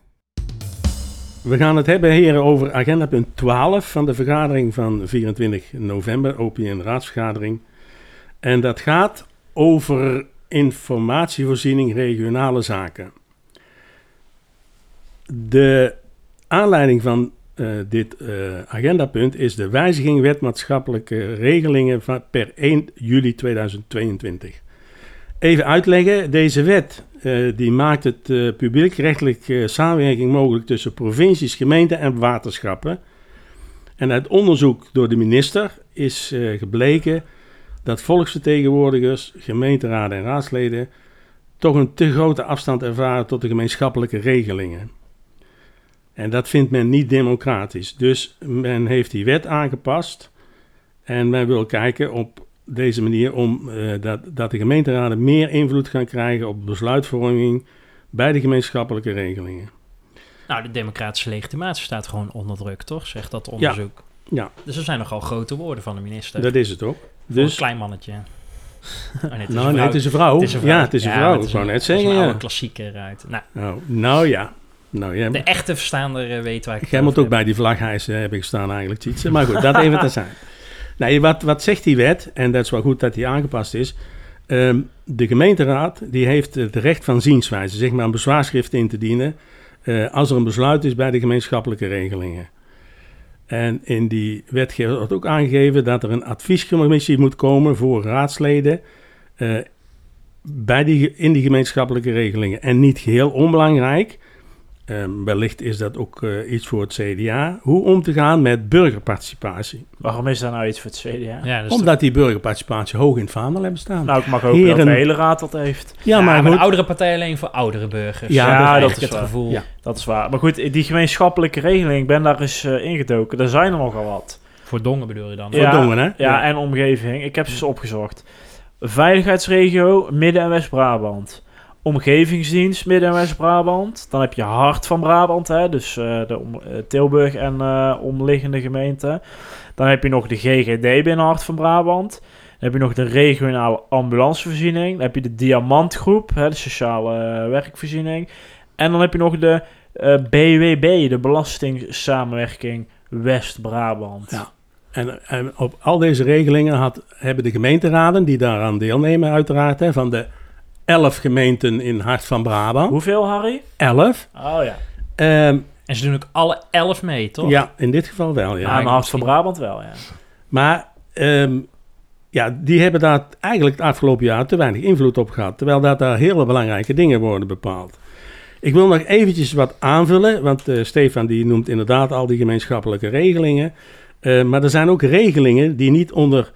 We gaan het hebben, heren, over agenda punt twaalf van de vergadering van vierentwintig november. O P N raadsvergadering. En dat gaat over informatievoorziening regionale zaken. De Aanleiding van uh, dit uh, agendapunt is de wijziging wet maatschappelijke regelingen van per één juli tweeduizend tweeëntwintig. Even uitleggen, deze wet uh, die maakt het uh, publiek-rechtelijk uh, samenwerking mogelijk tussen provincies, gemeenten en waterschappen. En uit onderzoek door de minister is uh, gebleken dat volksvertegenwoordigers, gemeenteraden en raadsleden toch een te grote afstand ervaren tot de gemeenschappelijke regelingen. En dat vindt men niet democratisch. Dus men heeft die wet aangepast en men wil kijken op deze manier om uh, dat, dat de gemeenteraden meer invloed gaan krijgen op besluitvorming bij de gemeenschappelijke regelingen. Nou, de democratische legitimatie staat gewoon onder druk, toch? Zegt dat onderzoek. Ja, ja. Dus er zijn nogal grote woorden van de minister. Dat is het ook. Dus... een klein mannetje. Oh, nee, het is nou, nee, het is een vrouw. Ja, het is een vrouw. Ik wou net zeggen. Het is een oude klassieker uit. Nou, nou, nou ja. Nou, jij... de echte verstaander weet waar ik... Jij moet ook heb. Bij die vlaghijzen hebben gestaan eigenlijk, Tietse. Maar goed, dat even terzijde. Nou, wat, wat zegt die wet? En dat is wel goed dat die aangepast is. Um, de gemeenteraad die heeft het recht van zienswijze, zeg maar een bezwaarschrift in te dienen... Uh, als er een besluit is bij de gemeenschappelijke regelingen. En in die wetgeving wordt ook aangegeven dat er een adviescommissie moet komen voor raadsleden uh, bij die, in die gemeenschappelijke regelingen. En niet geheel onbelangrijk, um, wellicht is dat ook uh, iets voor het C D A, hoe om te gaan met burgerparticipatie. Waarom is dat nou iets voor het C D A? Ja, dus omdat die burgerparticipatie hoog in het vaandel hebben staan. Nou, ik mag ook Heren... dat de hele raad dat heeft. Ja, ja maar, maar de oudere partij alleen voor oudere burgers. Ja, ja dat, dat is het waar. Gevoel. Ja. Dat is waar. Maar goed, die gemeenschappelijke regeling, ik ben daar eens uh, ingedoken. Er zijn er nogal wat. Voor Dongen bedoel je dan? Ja, voor Dongen, hè? Ja, ja, en omgeving. Ik heb ze eens opgezocht. Veiligheidsregio, Midden- en West-Brabant. Omgevingsdienst, Midden- en West-Brabant. Dan heb je Hart van Brabant, hè? Dus uh, de om, uh, Tilburg en uh, omliggende gemeenten. Dan heb je nog de G G D binnen Hart van Brabant. Dan heb je nog de regionale ambulancevoorziening. Dan heb je de Diamantgroep, hè? De sociale uh, werkvoorziening. En dan heb je nog de uh, B W B, de Belastingssamenwerking West-Brabant. Ja. En, en op al deze regelingen had, hebben de gemeenteraden, die daaraan deelnemen uiteraard, hè, van de... elf gemeenten in Hart van Brabant. Hoeveel, Harry? Elf. Oh ja. Um, en ze doen ook alle elf mee, toch? Ja, in dit geval wel, ja. Ah, maar Hart van Brabant wel, ja. Maar um, ja, die hebben daar eigenlijk het afgelopen jaar te weinig invloed op gehad. Terwijl dat daar hele belangrijke dingen worden bepaald. Ik wil nog eventjes wat aanvullen, want uh, Stefan die noemt inderdaad al die gemeenschappelijke regelingen. Uh, maar er zijn ook regelingen die niet onder...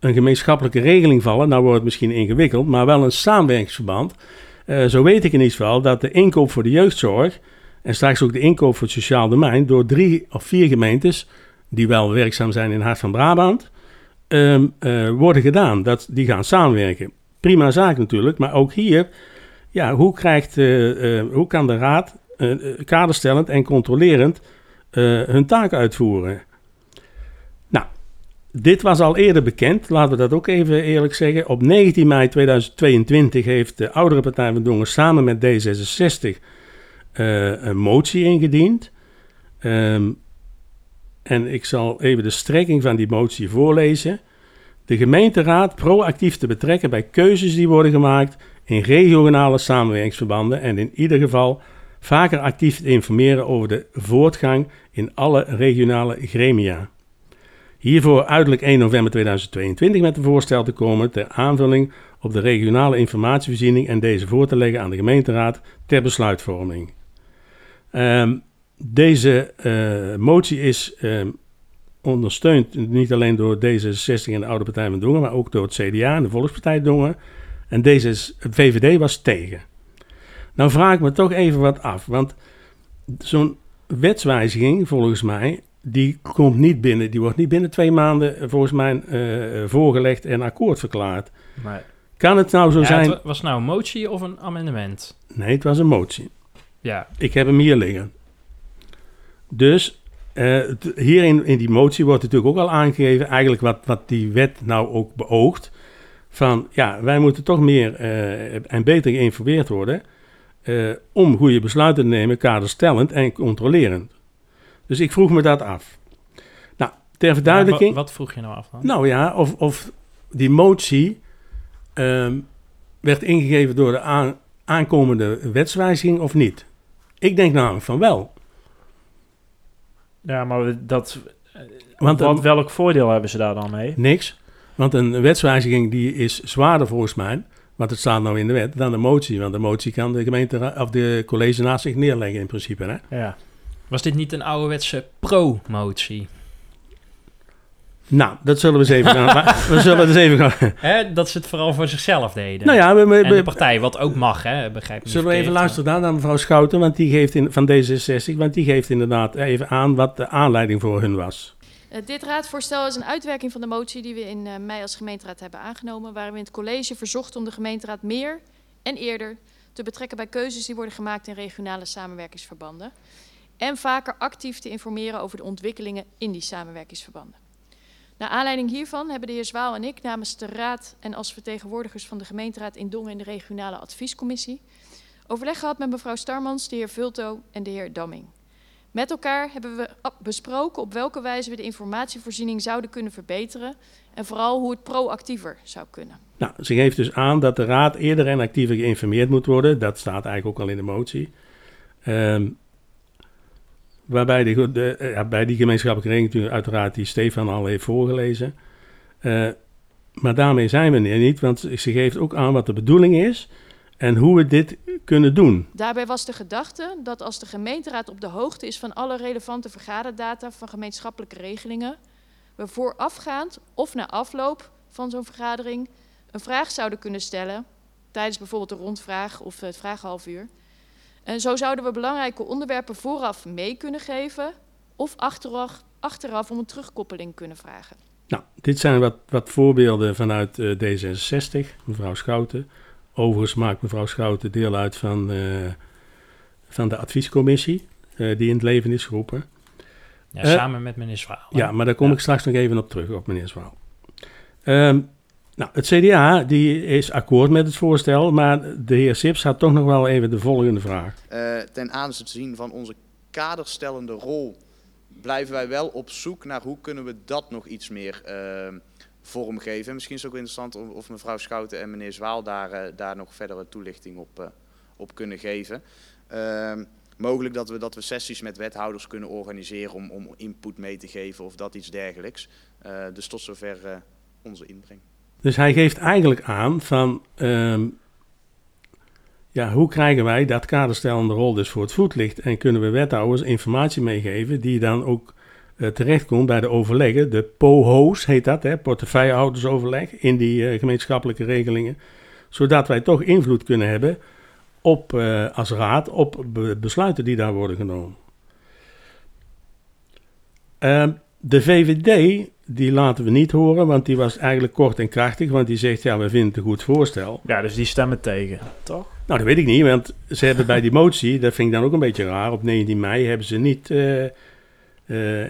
een gemeenschappelijke regeling vallen, nou wordt het misschien ingewikkeld, maar wel een samenwerkingsverband. Uh, zo weet ik in ieder geval dat de inkoop voor de jeugdzorg en straks ook de inkoop voor het sociaal domein door drie of vier gemeentes, die wel werkzaam zijn in Hart van Brabant, um, uh, worden gedaan. Dat, die gaan samenwerken. Prima zaak natuurlijk, maar ook hier, ja, hoe, krijgt, uh, uh, hoe kan de raad uh, kaderstellend en controlerend uh, hun taak uitvoeren? Dit was al eerder bekend, laten we dat ook even eerlijk zeggen. Op negentien mei tweeduizend tweeëntwintig heeft de Oudere Partij van Dongen samen met D zesenzestig uh, een motie ingediend. Um, en ik zal even de strekking van die motie voorlezen. De gemeenteraad proactief te betrekken bij keuzes die worden gemaakt in regionale samenwerkingsverbanden en in ieder geval vaker actief te informeren over de voortgang in alle regionale gremia. Hiervoor uiterlijk één november tweeduizend tweeëntwintig met een voorstel te komen ter aanvulling op de regionale informatievoorziening en deze voor te leggen aan de gemeenteraad ter besluitvorming. Um, deze uh, motie is um, ondersteund niet alleen door D zesenzestig en de Oude Partij van Dongen, maar ook door het C D A en de Volkspartij Dongen. En D zes, V V D was tegen. Nou vraag ik me toch even wat af, want zo'n wetswijziging volgens mij... die komt niet binnen, die wordt niet binnen twee maanden volgens mij uh, voorgelegd en akkoord verklaard. Nee. Kan het nou zo ja, zijn... Het was nou een motie of een amendement? Nee, het was een motie. Ja. Ik heb hem hier liggen. Dus uh, t- hier in, in die motie wordt natuurlijk ook al aangegeven, eigenlijk wat, wat die wet nou ook beoogt, van ja, wij moeten toch meer uh, en beter geïnformeerd worden uh, om goede besluiten te nemen, kaderstellend en controlerend. Dus ik vroeg me dat af. Nou, ter verduidelijking... Ja, wat, wat vroeg je nou af dan? Nou ja, of, of die motie um, werd ingegeven door de aan, aankomende wetswijziging of niet. Ik denk namelijk van wel. Ja, maar dat... Want, wat, welk voordeel hebben ze daar dan mee? Niks. Want een wetswijziging die is zwaarder volgens mij, want het staat nou in de wet, dan de motie. Want de motie kan de gemeente of de college naast zich neerleggen in principe. Hè? Ja. Was dit niet een ouderwetse pro-motie? Nou, dat zullen we eens even gaan. we zullen dus even gaan. He, dat ze het vooral voor zichzelf deden. Nou ja, we, we, en de partij, wat ook mag, hè, begrijp ik. Zullen we even luisteren dan naar mevrouw Schouten, want die geeft in, van D zesenzestig, want die geeft inderdaad even aan wat de aanleiding voor hun was. Uh, dit raadvoorstel is een uitwerking van de motie die we in uh, mei als gemeenteraad hebben aangenomen, waarin we in het college verzochten om de gemeenteraad meer en eerder te betrekken bij keuzes die worden gemaakt in regionale samenwerkingsverbanden en vaker actief te informeren over de ontwikkelingen in die samenwerkingsverbanden. Naar aanleiding hiervan hebben de heer Zwaal en ik namens de raad en als vertegenwoordigers van de gemeenteraad in Dongen in de regionale adviescommissie overleg gehad met mevrouw Starmans, de heer Vulto en de heer Damming. Met elkaar hebben we besproken op welke wijze we de informatievoorziening zouden kunnen verbeteren en vooral hoe het proactiever zou kunnen. Nou, ze geeft dus aan dat de raad eerder en actiever geïnformeerd moet worden. Dat staat eigenlijk ook al in de motie. Um, Waarbij de, de, ja, bij die gemeenschappelijke regeling uiteraard die Stefan al heeft voorgelezen. Uh, maar daarmee zijn we er niet, want ze geeft ook aan wat de bedoeling is en hoe we dit kunnen doen. Daarbij was de gedachte dat als de gemeenteraad op de hoogte is van alle relevante vergaderdata van gemeenschappelijke regelingen, we voorafgaand of na afloop van zo'n vergadering een vraag zouden kunnen stellen, tijdens bijvoorbeeld de rondvraag of het vraaghalfuur. En zo zouden we belangrijke onderwerpen vooraf mee kunnen geven of achteraf, achteraf om een terugkoppeling kunnen vragen. Nou, dit zijn wat, wat voorbeelden vanuit uh, D zesenzestig, mevrouw Schouten. Overigens maakt mevrouw Schouten deel uit van, uh, van de adviescommissie uh, die in het leven is geroepen. Ja, uh, samen met meneer Zwaal. Ja, maar daar kom ja. ik straks nog even op terug, op meneer Zwaal. Um, Nou, het C D A die is akkoord met het voorstel, maar de heer Sips had toch nog wel even de volgende vraag. Uh, ten aanzien van onze kaderstellende rol blijven wij wel op zoek naar hoe kunnen we dat nog iets meer uh, vormgeven. En misschien is het ook interessant of, of mevrouw Schouten en meneer Zwaal daar, uh, daar nog verdere toelichting op, uh, op kunnen geven. Uh, mogelijk dat we, dat we sessies met wethouders kunnen organiseren om, om input mee te geven of dat iets dergelijks. Uh, dus tot zover uh, onze inbreng. Dus hij geeft eigenlijk aan van, um, ja, hoe krijgen wij dat kaderstellende rol dus voor het voetlicht? En kunnen we wethouders informatie meegeven die dan ook uh, terechtkomt bij de overleggen, de P O H's heet dat, hè, portefeuillehoudersoverleg in die uh, gemeenschappelijke regelingen, zodat wij toch invloed kunnen hebben op, uh, als raad op be- besluiten die daar worden genomen. Uh, de V V D... Die laten we niet horen, want die was eigenlijk kort en krachtig. Want die zegt, ja, we vinden het een goed voorstel. Ja, dus die stemmen tegen, toch? Nou, dat weet ik niet, want ze hebben bij die motie... dat vind ik dan ook een beetje raar... op negentien mei hebben ze niet, uh, uh,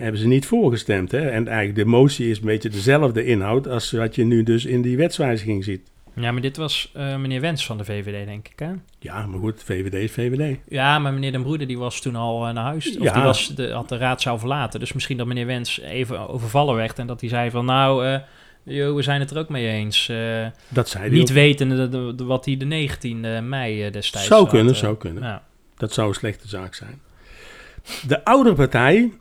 hebben ze niet voorgestemd. Hè? En eigenlijk de motie is een beetje dezelfde inhoud... als wat je nu dus in die wetswijziging ziet. Ja, maar dit was uh, meneer Wens van de V V D, denk ik, hè? Ja, maar goed, V V D is V V D. Ja, maar meneer den Broeder, die was toen al uh, naar huis. Of ja. die was de, had de raadzaal verlaten. Dus misschien dat meneer Wens even overvallen werd... en dat hij zei van, nou, uh, yo, we zijn het er ook mee eens. Uh, dat zei hij Niet ook. wetende de, de, de, wat hij de negentiende mei uh, destijds Zou had, kunnen, uh, zou kunnen. Ja. Dat zou een slechte zaak zijn. De Oudere Partij,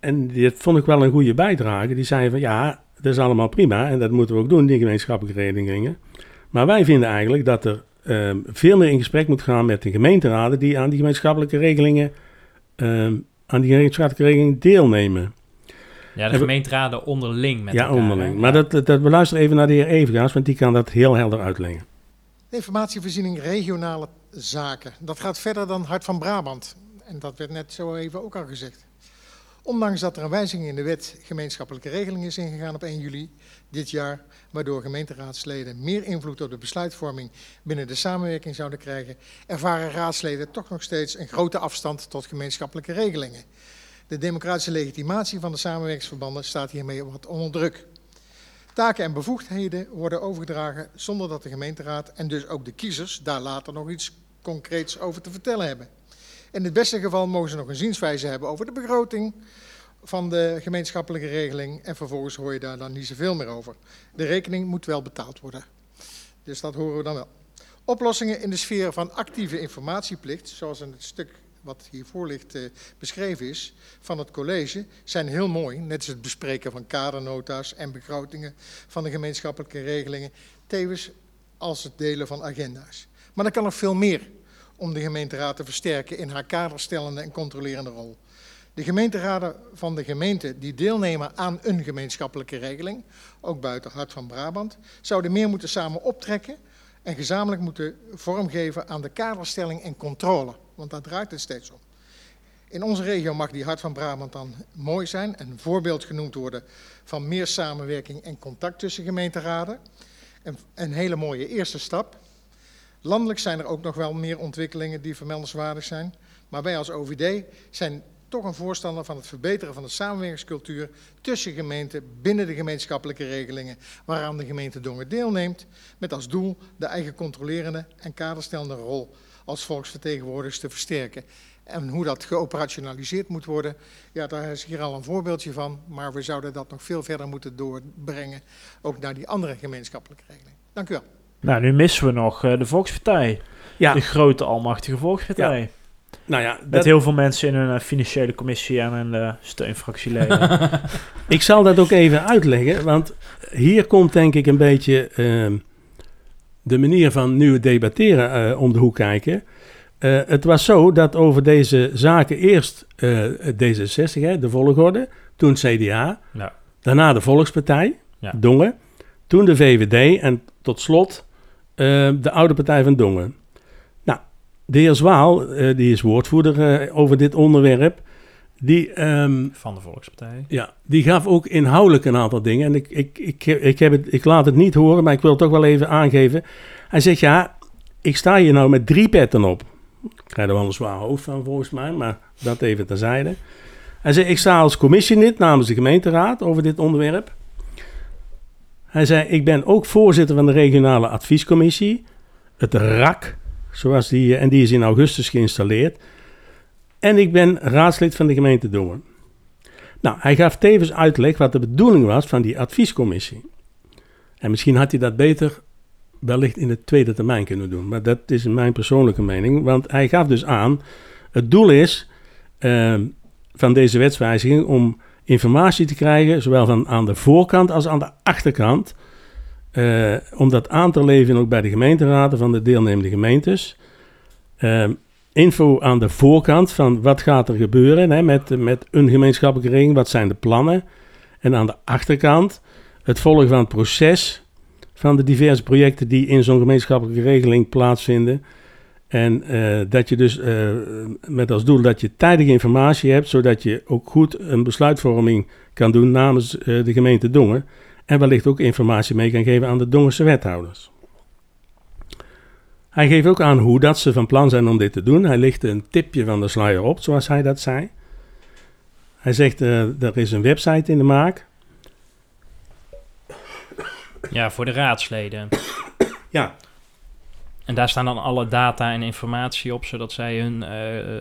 en dit vond ik wel een goede bijdrage... die zei van, ja, dat is allemaal prima... en dat moeten we ook doen, die gemeenschappelijke regelingen... Maar wij vinden eigenlijk dat er um, veel meer in gesprek moet gaan met de gemeenteraden die aan die gemeenschappelijke regelingen, um, aan die gemeenschappelijke regelingen deelnemen. Ja, de gemeenteraden onderling met ja, elkaar. Onderling. Ja, onderling. Maar dat, dat, we luisteren even naar de heer Evengaas, want die kan dat heel helder uitleggen. Informatievoorziening regionale zaken. Dat gaat verder dan Hart van Brabant. En dat werd net zo even ook al gezegd. Ondanks dat er een wijziging in de wet gemeenschappelijke regeling is ingegaan op één juli dit jaar, waardoor gemeenteraadsleden meer invloed op de besluitvorming binnen de samenwerking zouden krijgen, ervaren raadsleden toch nog steeds een grote afstand tot gemeenschappelijke regelingen. De democratische legitimatie van de samenwerkingsverbanden staat hiermee wat onder druk. Taken en bevoegdheden worden overgedragen zonder dat de gemeenteraad en dus ook de kiezers daar later nog iets concreets over te vertellen hebben. In het beste geval mogen ze nog een zienswijze hebben over de begroting van de gemeenschappelijke regeling. En vervolgens hoor je daar dan niet zoveel meer over. De rekening moet wel betaald worden. Dus dat horen we dan wel. Oplossingen in de sfeer van actieve informatieplicht, zoals in het stuk wat hiervoor ligt uh, beschreven is, van het college, zijn heel mooi. Net als het bespreken van kadernota's en begrotingen van de gemeenschappelijke regelingen. Tevens als het delen van agenda's. Maar dan kan nog veel meer om de gemeenteraad te versterken in haar kaderstellende en controlerende rol. De gemeenteraden van de gemeente die deelnemen aan een gemeenschappelijke regeling, ook buiten Hart van Brabant, zouden meer moeten samen optrekken en gezamenlijk moeten vormgeven aan de kaderstelling en controle. Want daar draait het steeds om. In onze regio mag die Hart van Brabant dan mooi zijn en een voorbeeld genoemd worden van meer samenwerking en contact tussen gemeenteraden. En een hele mooie eerste stap. Landelijk zijn er ook nog wel meer ontwikkelingen die vermeldenswaardig zijn. Maar wij als O V D zijn toch een voorstander van het verbeteren van de samenwerkingscultuur tussen gemeenten binnen de gemeenschappelijke regelingen waaraan de gemeente Dongen deelneemt, met als doel de eigen controlerende en kaderstellende rol als volksvertegenwoordigers te versterken. En hoe dat geoperationaliseerd moet worden, ja, daar is hier al een voorbeeldje van, maar we zouden dat nog veel verder moeten doorbrengen, ook naar die andere gemeenschappelijke regeling. Dank u wel. Nou, nu missen we nog de Volkspartij, ja. De grote almachtige Volkspartij. Ja. Nou ja, dat... Met heel veel mensen in een uh, financiële commissie en een uh, steunfractieleden. Ik zal dat ook even uitleggen, want hier komt denk ik een beetje uh, de manier van nieuw debatteren uh, om de hoek kijken. Uh, het was zo dat over deze zaken eerst uh, D zesenzestig, hè, de volgorde, toen C D A, ja. Daarna de Volkspartij, ja. Dongen, toen de V V D en tot slot uh, de Oude Partij van Dongen. De heer Zwaal, uh, die is woordvoerder uh, over dit onderwerp. Die, um, van de Volkspartij. Ja, die gaf ook inhoudelijk een aantal dingen. En ik, ik, ik, ik, heb het, ik laat het niet horen, maar ik wil het toch wel even aangeven. Hij zegt, ja, ik sta hier nou met drie petten op. Ik krijg er wel een zwaar hoofd van volgens mij, maar dat even terzijde. Hij zegt, ik sta als commissielid namens de gemeenteraad over dit onderwerp. Hij zei, ik ben ook voorzitter van de regionale adviescommissie, het R A C... Zoals die, en die is in augustus geïnstalleerd. En ik ben raadslid van de gemeente Dongen. Nou, hij gaf tevens uitleg wat de bedoeling was van die adviescommissie. En misschien had hij dat beter wellicht in de tweede termijn kunnen doen. Maar dat is mijn persoonlijke mening. Want hij gaf dus aan, het doel is uh, van deze wetswijziging om informatie te krijgen, zowel van aan de voorkant als aan de achterkant. Uh, om dat aan te leveren ook bij de gemeenteraden van de deelnemende gemeentes. Uh, info aan de voorkant van wat gaat er gebeuren, hè, met, met een gemeenschappelijke regeling, wat zijn de plannen. En aan de achterkant het volgen van het proces van de diverse projecten die in zo'n gemeenschappelijke regeling plaatsvinden. En uh, dat je dus uh, met als doel dat je tijdige informatie hebt, zodat je ook goed een besluitvorming kan doen namens uh, de gemeente Dongen. En wellicht ook informatie mee kan geven aan de Dongense wethouders. Hij geeft ook aan hoe dat ze van plan zijn om dit te doen. Hij lichtte een tipje van de sluier op, zoals hij dat zei. Hij zegt, uh, er is een website in de maak. Ja, voor de raadsleden. Ja. En daar staan dan alle data en informatie op, zodat zij hun, uh,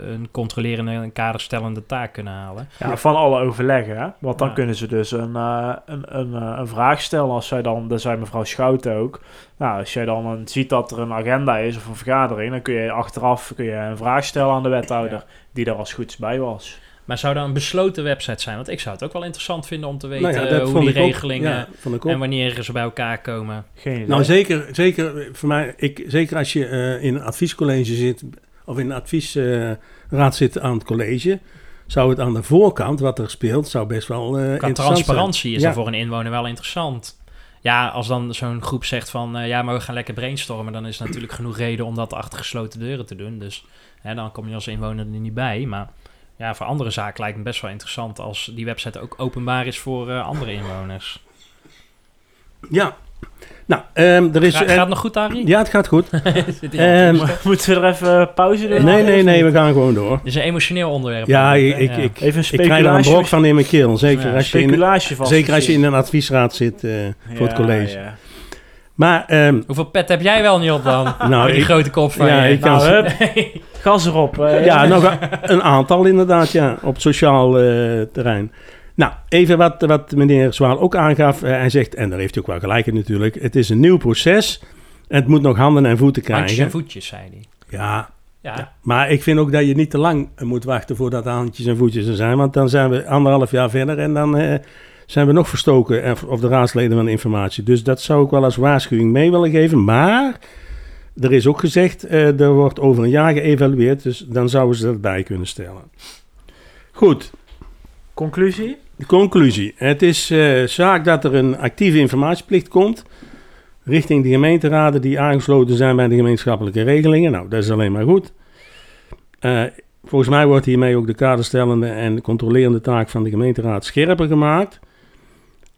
hun controlerende en kaderstellende taak kunnen halen. Ja, van alle overleggen, hè? Want dan ja. kunnen ze dus een, uh, een, een, een vraag stellen. Als zij dan, daar zei mevrouw Schouten ook, nou, als jij dan een, ziet dat er een agenda is of een vergadering, dan kun je achteraf kun je een vraag stellen aan de wethouder, ja. die er als goeds bij was. Maar zou dat een besloten website zijn? Want ik zou het ook wel interessant vinden om te weten nou ja, hoe die regelingen ja, en wanneer ze bij elkaar komen. Geen idee. Nou, zeker, zeker, voor mij, ik, zeker als je uh, in een adviescollege zit of in een adviesraad uh, zit aan het college, zou het aan de voorkant wat er speelt, zou best wel uh, interessant transparantie zijn. Is ja. er voor een inwoner wel interessant. Ja, als dan zo'n groep zegt van uh, ja, maar we gaan lekker brainstormen, dan is er natuurlijk genoeg reden om dat achter gesloten deuren te doen. Dus hè, dan kom je als inwoner er niet bij, maar... Ja, voor andere zaken lijkt me best wel interessant als die website ook openbaar is voor uh, andere inwoners. Ja, nou, um, er is... Ga, uh, gaat het nog goed, Arie? Ja, het gaat goed. um, Moeten we er even pauze doen? Nee, nee, nee, we gaan gewoon door. Het is een emotioneel onderwerp. Ja, ik, ik, ja. ik, even een ik krijg daar een brok van in mijn keel. Zeker, ja, als, je in, vast, zeker als je in een adviesraad zit uh, voor ja, het college. Ja. Maar, um, hoeveel pet heb jij wel niet op dan? Nou, die ik, grote kop van ja, je. Ik nou, kan nee. Gas erop. Uh, ja, nou, een aantal inderdaad, ja, op sociaal uh, terrein. Nou, even wat, wat meneer Zwaal ook aangaf. Uh, hij zegt, en daar heeft hij ook wel gelijk in natuurlijk, het is een nieuw proces. Het moet nog handen en voeten krijgen. Handjes en voetjes, zei hij. Ja, Ja. Ja, maar ik vind ook dat je niet te lang moet wachten voordat de handjes en voetjes er zijn. Want dan zijn we anderhalf jaar verder en dan eh, zijn we nog verstoken. Of de raadsleden van de informatie. Dus dat zou ik wel als waarschuwing mee willen geven. Maar er is ook gezegd, eh, er wordt over een jaar geëvalueerd. Dus dan zouden ze dat bij kunnen stellen. Goed. Conclusie? De conclusie. Het is eh, zaak dat er een actieve informatieplicht komt richting de gemeenteraden die aangesloten zijn bij de gemeenschappelijke regelingen. Nou, dat is alleen maar goed. Uh, volgens mij wordt hiermee ook de kaderstellende en controlerende taak van de gemeenteraad scherper gemaakt.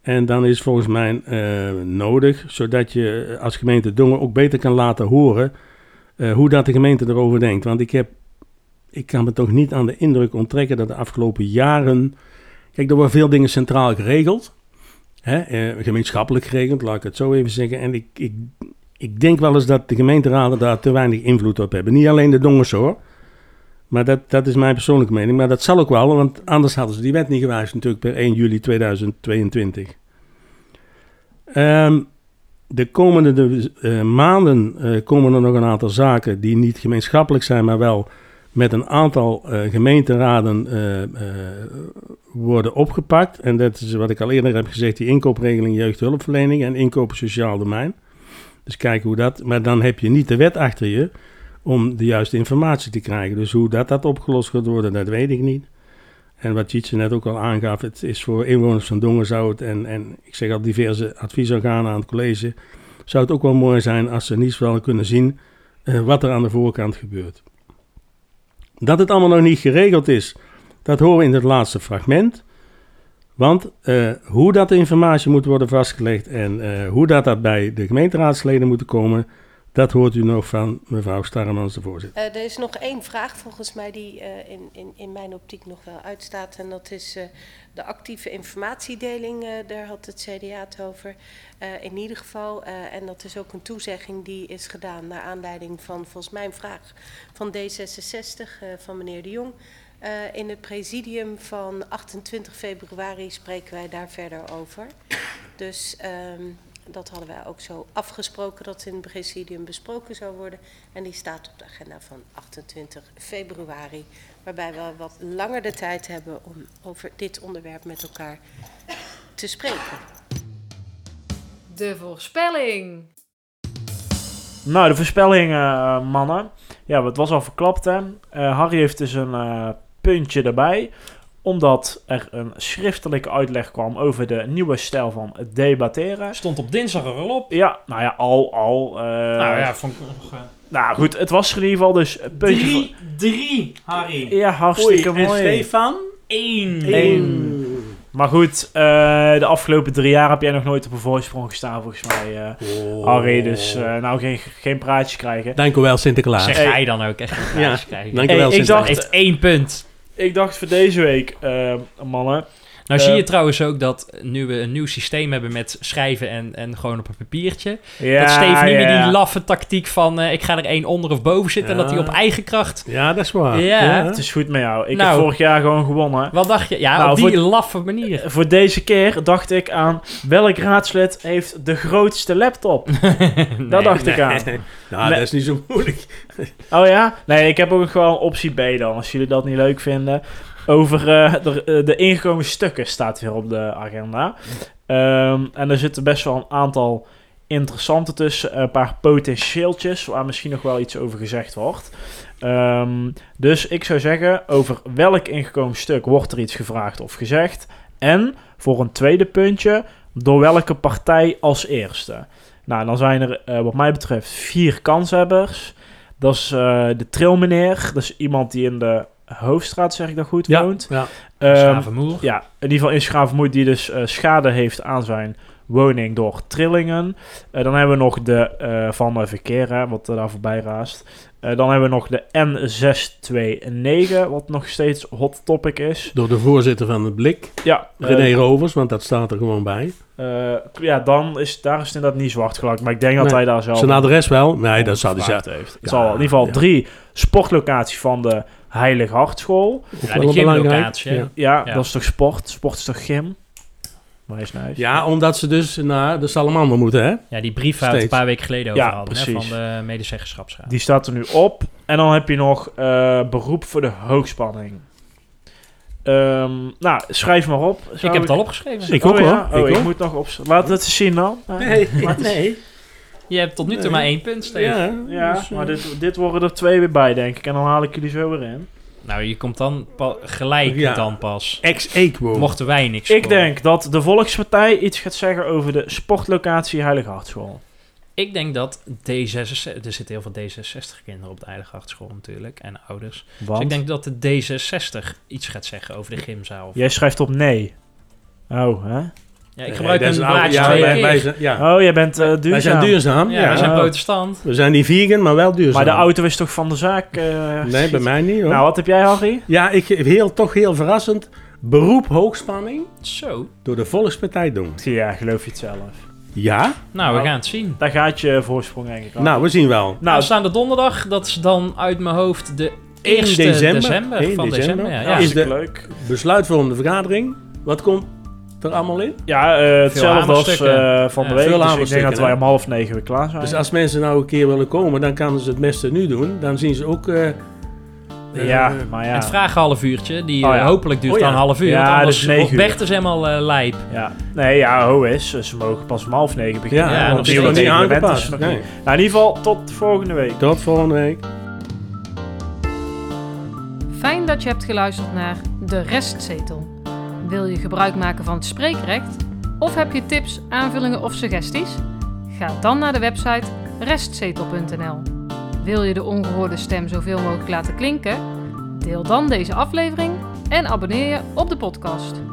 En dan is volgens mij uh, nodig, zodat je als gemeente Dongen ook beter kan laten horen uh, hoe dat de gemeente erover denkt. Want ik, heb, ik kan me toch niet aan de indruk onttrekken dat de afgelopen jaren... Kijk, er worden veel dingen centraal geregeld. He, gemeenschappelijk geregeld, laat ik het zo even zeggen. En ik, ik, ik denk wel eens dat de gemeenteraden daar te weinig invloed op hebben. Niet alleen de Dongers hoor, maar dat, dat is mijn persoonlijke mening. Maar dat zal ook wel, want anders hadden ze die wet niet gewijzigd natuurlijk per één juli tweeduizend tweeëntwintig. Um, de komende de, uh, maanden uh, komen er nog een aantal zaken die niet gemeenschappelijk zijn, maar wel met een aantal uh, gemeenteraden uh, uh, worden opgepakt. En dat is wat ik al eerder heb gezegd, die inkoopregeling jeugdhulpverlening en inkoop sociaal domein. Dus kijken hoe dat... Maar dan heb je niet de wet achter je om de juiste informatie te krijgen. Dus hoe dat, dat opgelost gaat worden, dat weet ik niet. En wat Tjitse net ook al aangaf, het is voor inwoners van Dongenzout en, en ik zeg al diverse adviesorganen aan het college, zou het ook wel mooi zijn als ze in ieder geval kunnen zien uh, wat er aan de voorkant gebeurt. Dat het allemaal nog niet geregeld is, dat horen we in het laatste fragment. Want uh, hoe dat de informatie moet worden vastgelegd en uh, hoe dat, dat bij de gemeenteraadsleden moet komen, dat hoort u nog van mevrouw Starmans, de voorzitter. Uh, er is nog één vraag volgens mij die uh, in, in, in mijn optiek nog wel uitstaat. En dat is uh, de actieve informatiedeling, uh, daar had het C D A het over. Uh, in ieder geval, uh, en dat is ook een toezegging die is gedaan naar aanleiding van volgens mij een vraag van D zesenzestig uh, van meneer De Jong. Uh, in het presidium van achtentwintig februari spreken wij daar verder over. Dus... Um, Dat hadden wij ook zo afgesproken dat in het presidium besproken zou worden. En die staat op de agenda van achtentwintig februari. Waarbij we wat langer de tijd hebben om over dit onderwerp met elkaar te spreken. De voorspelling. Nou, de voorspelling, uh, mannen. Ja, het was al verklapt, hè. Uh, Harry heeft dus een uh, puntje erbij. Omdat er een schriftelijke uitleg kwam over de nieuwe stijl van debatteren. Stond op dinsdag er al op. Ja, nou ja, al, al. Uh, nou ja, vond ik nog... Uh, nou goed, het was in ieder geval dus... Puntje drie, voor... drie, Harry. Ja, hartstikke Oei, mooi. En Stefan, één. één. Maar goed, uh, de afgelopen drie jaar heb jij nog nooit op een voorsprong gestaan, volgens mij, uh, oh. Harry. Dus uh, nou, geen, geen praatjes krijgen. Dank u wel, Sinterklaas. Zeg jij dan ook echt geen praatjes ja, krijgen. Dank u wel, hey, Sinterklaas. Ik dacht, heeft één punt. Ik dacht voor deze week, uh, mannen... Nou uh, zie je trouwens ook dat nu we een nieuw systeem hebben met schrijven en, en gewoon op een papiertje. Ja, dat Steven niet ja. meer die laffe tactiek van uh, ik ga er één onder of boven zitten ja. en dat hij op eigen kracht... Ja, dat is waar. Ja. Ja. Het is goed met jou. Ik nou, heb vorig jaar gewoon gewonnen. Wat dacht je? Ja, nou, op die voor, laffe manier. Voor deze keer dacht ik aan welk raadslid heeft de grootste laptop? nee, dat dacht nee. ik aan. Nou, Le- dat is niet zo moeilijk. oh ja? Nee, ik heb ook gewoon optie B dan, als jullie dat niet leuk vinden. Over uh, de, de ingekomen stukken staat weer op de agenda. Um, en er zitten best wel een aantal interessante tussen. Een paar potentieeltjes waar misschien nog wel iets over gezegd wordt. Um, dus ik zou zeggen, over welk ingekomen stuk wordt er iets gevraagd of gezegd? En voor een tweede puntje, door welke partij als eerste? Nou, dan zijn er uh, wat mij betreft vier kanshebbers. Dat is uh, de trilmeneer. Dat is iemand die in de... Hoofdstraat, zeg ik dat goed, ja, woont. Ja, um, ja, in ieder geval in Schravenmoer, die dus uh, schade heeft aan zijn woning door trillingen. Uh, dan hebben we nog de uh, van uh, verkeer, hè, wat er daar voorbij raast. Uh, dan hebben we nog de N zes twee negen, wat nog steeds hot topic is. Door de voorzitter van het Blik, ja, René uh, Rovers, want dat staat er gewoon bij. Uh, ja, dan is, daar is het inderdaad niet zwart gelakt, maar ik denk nee. dat hij daar zelf... Zijn adres wel? Nee, dat zou hij zelf heeft. Het ja, zal in ieder geval ja. drie sportlocaties van de Heilig Hartschool. Ja, de gymlocatie. Ja. Ja, ja, dat is toch sport? Sport is toch gym? Maar is nice. Ja, omdat ze dus naar de salamander moeten, hè? Ja, die brief waar we een paar weken geleden over ja, hadden, hè, van de medezeggenschapsraad. Die staat er nu op. En dan heb je nog uh, beroep voor de hoogspanning. Um, nou, schrijf maar op. Ik heb ik... het al opgeschreven. Ik oh, ook hoor. Ja. Oh, ik, ik ook. moet nog opschrijven. Laat het zien dan. Nou. Nee. nee. Je hebt tot nu toe nee. maar één punt steken. Ja, ja dus, uh... maar dit, dit worden er twee weer bij, denk ik. En dan haal ik jullie zo weer in. Nou, je komt dan pa- gelijk ja. dan pas. Ex-equo. Mochten wij niks Ik scoren. denk dat de Volkspartij iets gaat zeggen over de sportlocatie Heilig Hartschool. Ik denk dat D zesenzestig... Er zitten heel veel D zesenzestig kinderen op de Heilig Hartschool natuurlijk. En ouders. Want? Dus ik denk dat de D zesenzestig iets gaat zeggen over de gymzaal. Jij schrijft op nee. Oh, hè? Ja, ik gebruik een blaadje twee keer. Wij, wij zijn, ja. Oh, jij bent uh, duurzaam. Wij zijn duurzaam. Ja, ja. Wij zijn oh. protestant. We zijn niet vegan, maar wel duurzaam. Maar de auto is toch van de zaak? Uh, nee, bij mij niet hoor. Nou, wat heb jij, Harry? Ja, ik heel, toch heel verrassend. Beroep hoogspanning. Zo. Door de Volkspartij doen. Ja, geloof je het zelf? Ja. Nou, we gaan het zien. Daar gaat je voorsprong eigenlijk al. Nou, we zien wel. Nou, we staan de donderdag. Dat is dan uit mijn hoofd de eerste december. één van december. Ja, ja. Is de leuk. besluitvormende vergadering. Wat komt er allemaal in? Ja, uh, hetzelfde als uh, van de ja, week. Dus ik denk dat wij om half negen weer klaar zijn. Dus als mensen nou een keer willen komen, dan kunnen ze het beste nu doen. Dan zien ze ook... Uh, ja, uh, maar ja. Het vraaghalf uurtje, die oh, ja. hopelijk duurt oh, ja. dan een half uur. Ja, anders dus negen uur. Bert is helemaal uh, lijp. Ja. Nee, ja, hoe is. Ze mogen pas om half negen beginnen. Ja, ja, dat is niet aangepast. Nee. Nou, in ieder geval, tot volgende week. Tot volgende week. Fijn dat je hebt geluisterd naar De Restzetel. Wil je gebruik maken van het spreekrecht? Of heb je tips, aanvullingen of suggesties? Ga dan naar de website restzetel punt n l. Wil je de ongehoorde stem zoveel mogelijk laten klinken? Deel dan deze aflevering en abonneer je op de podcast.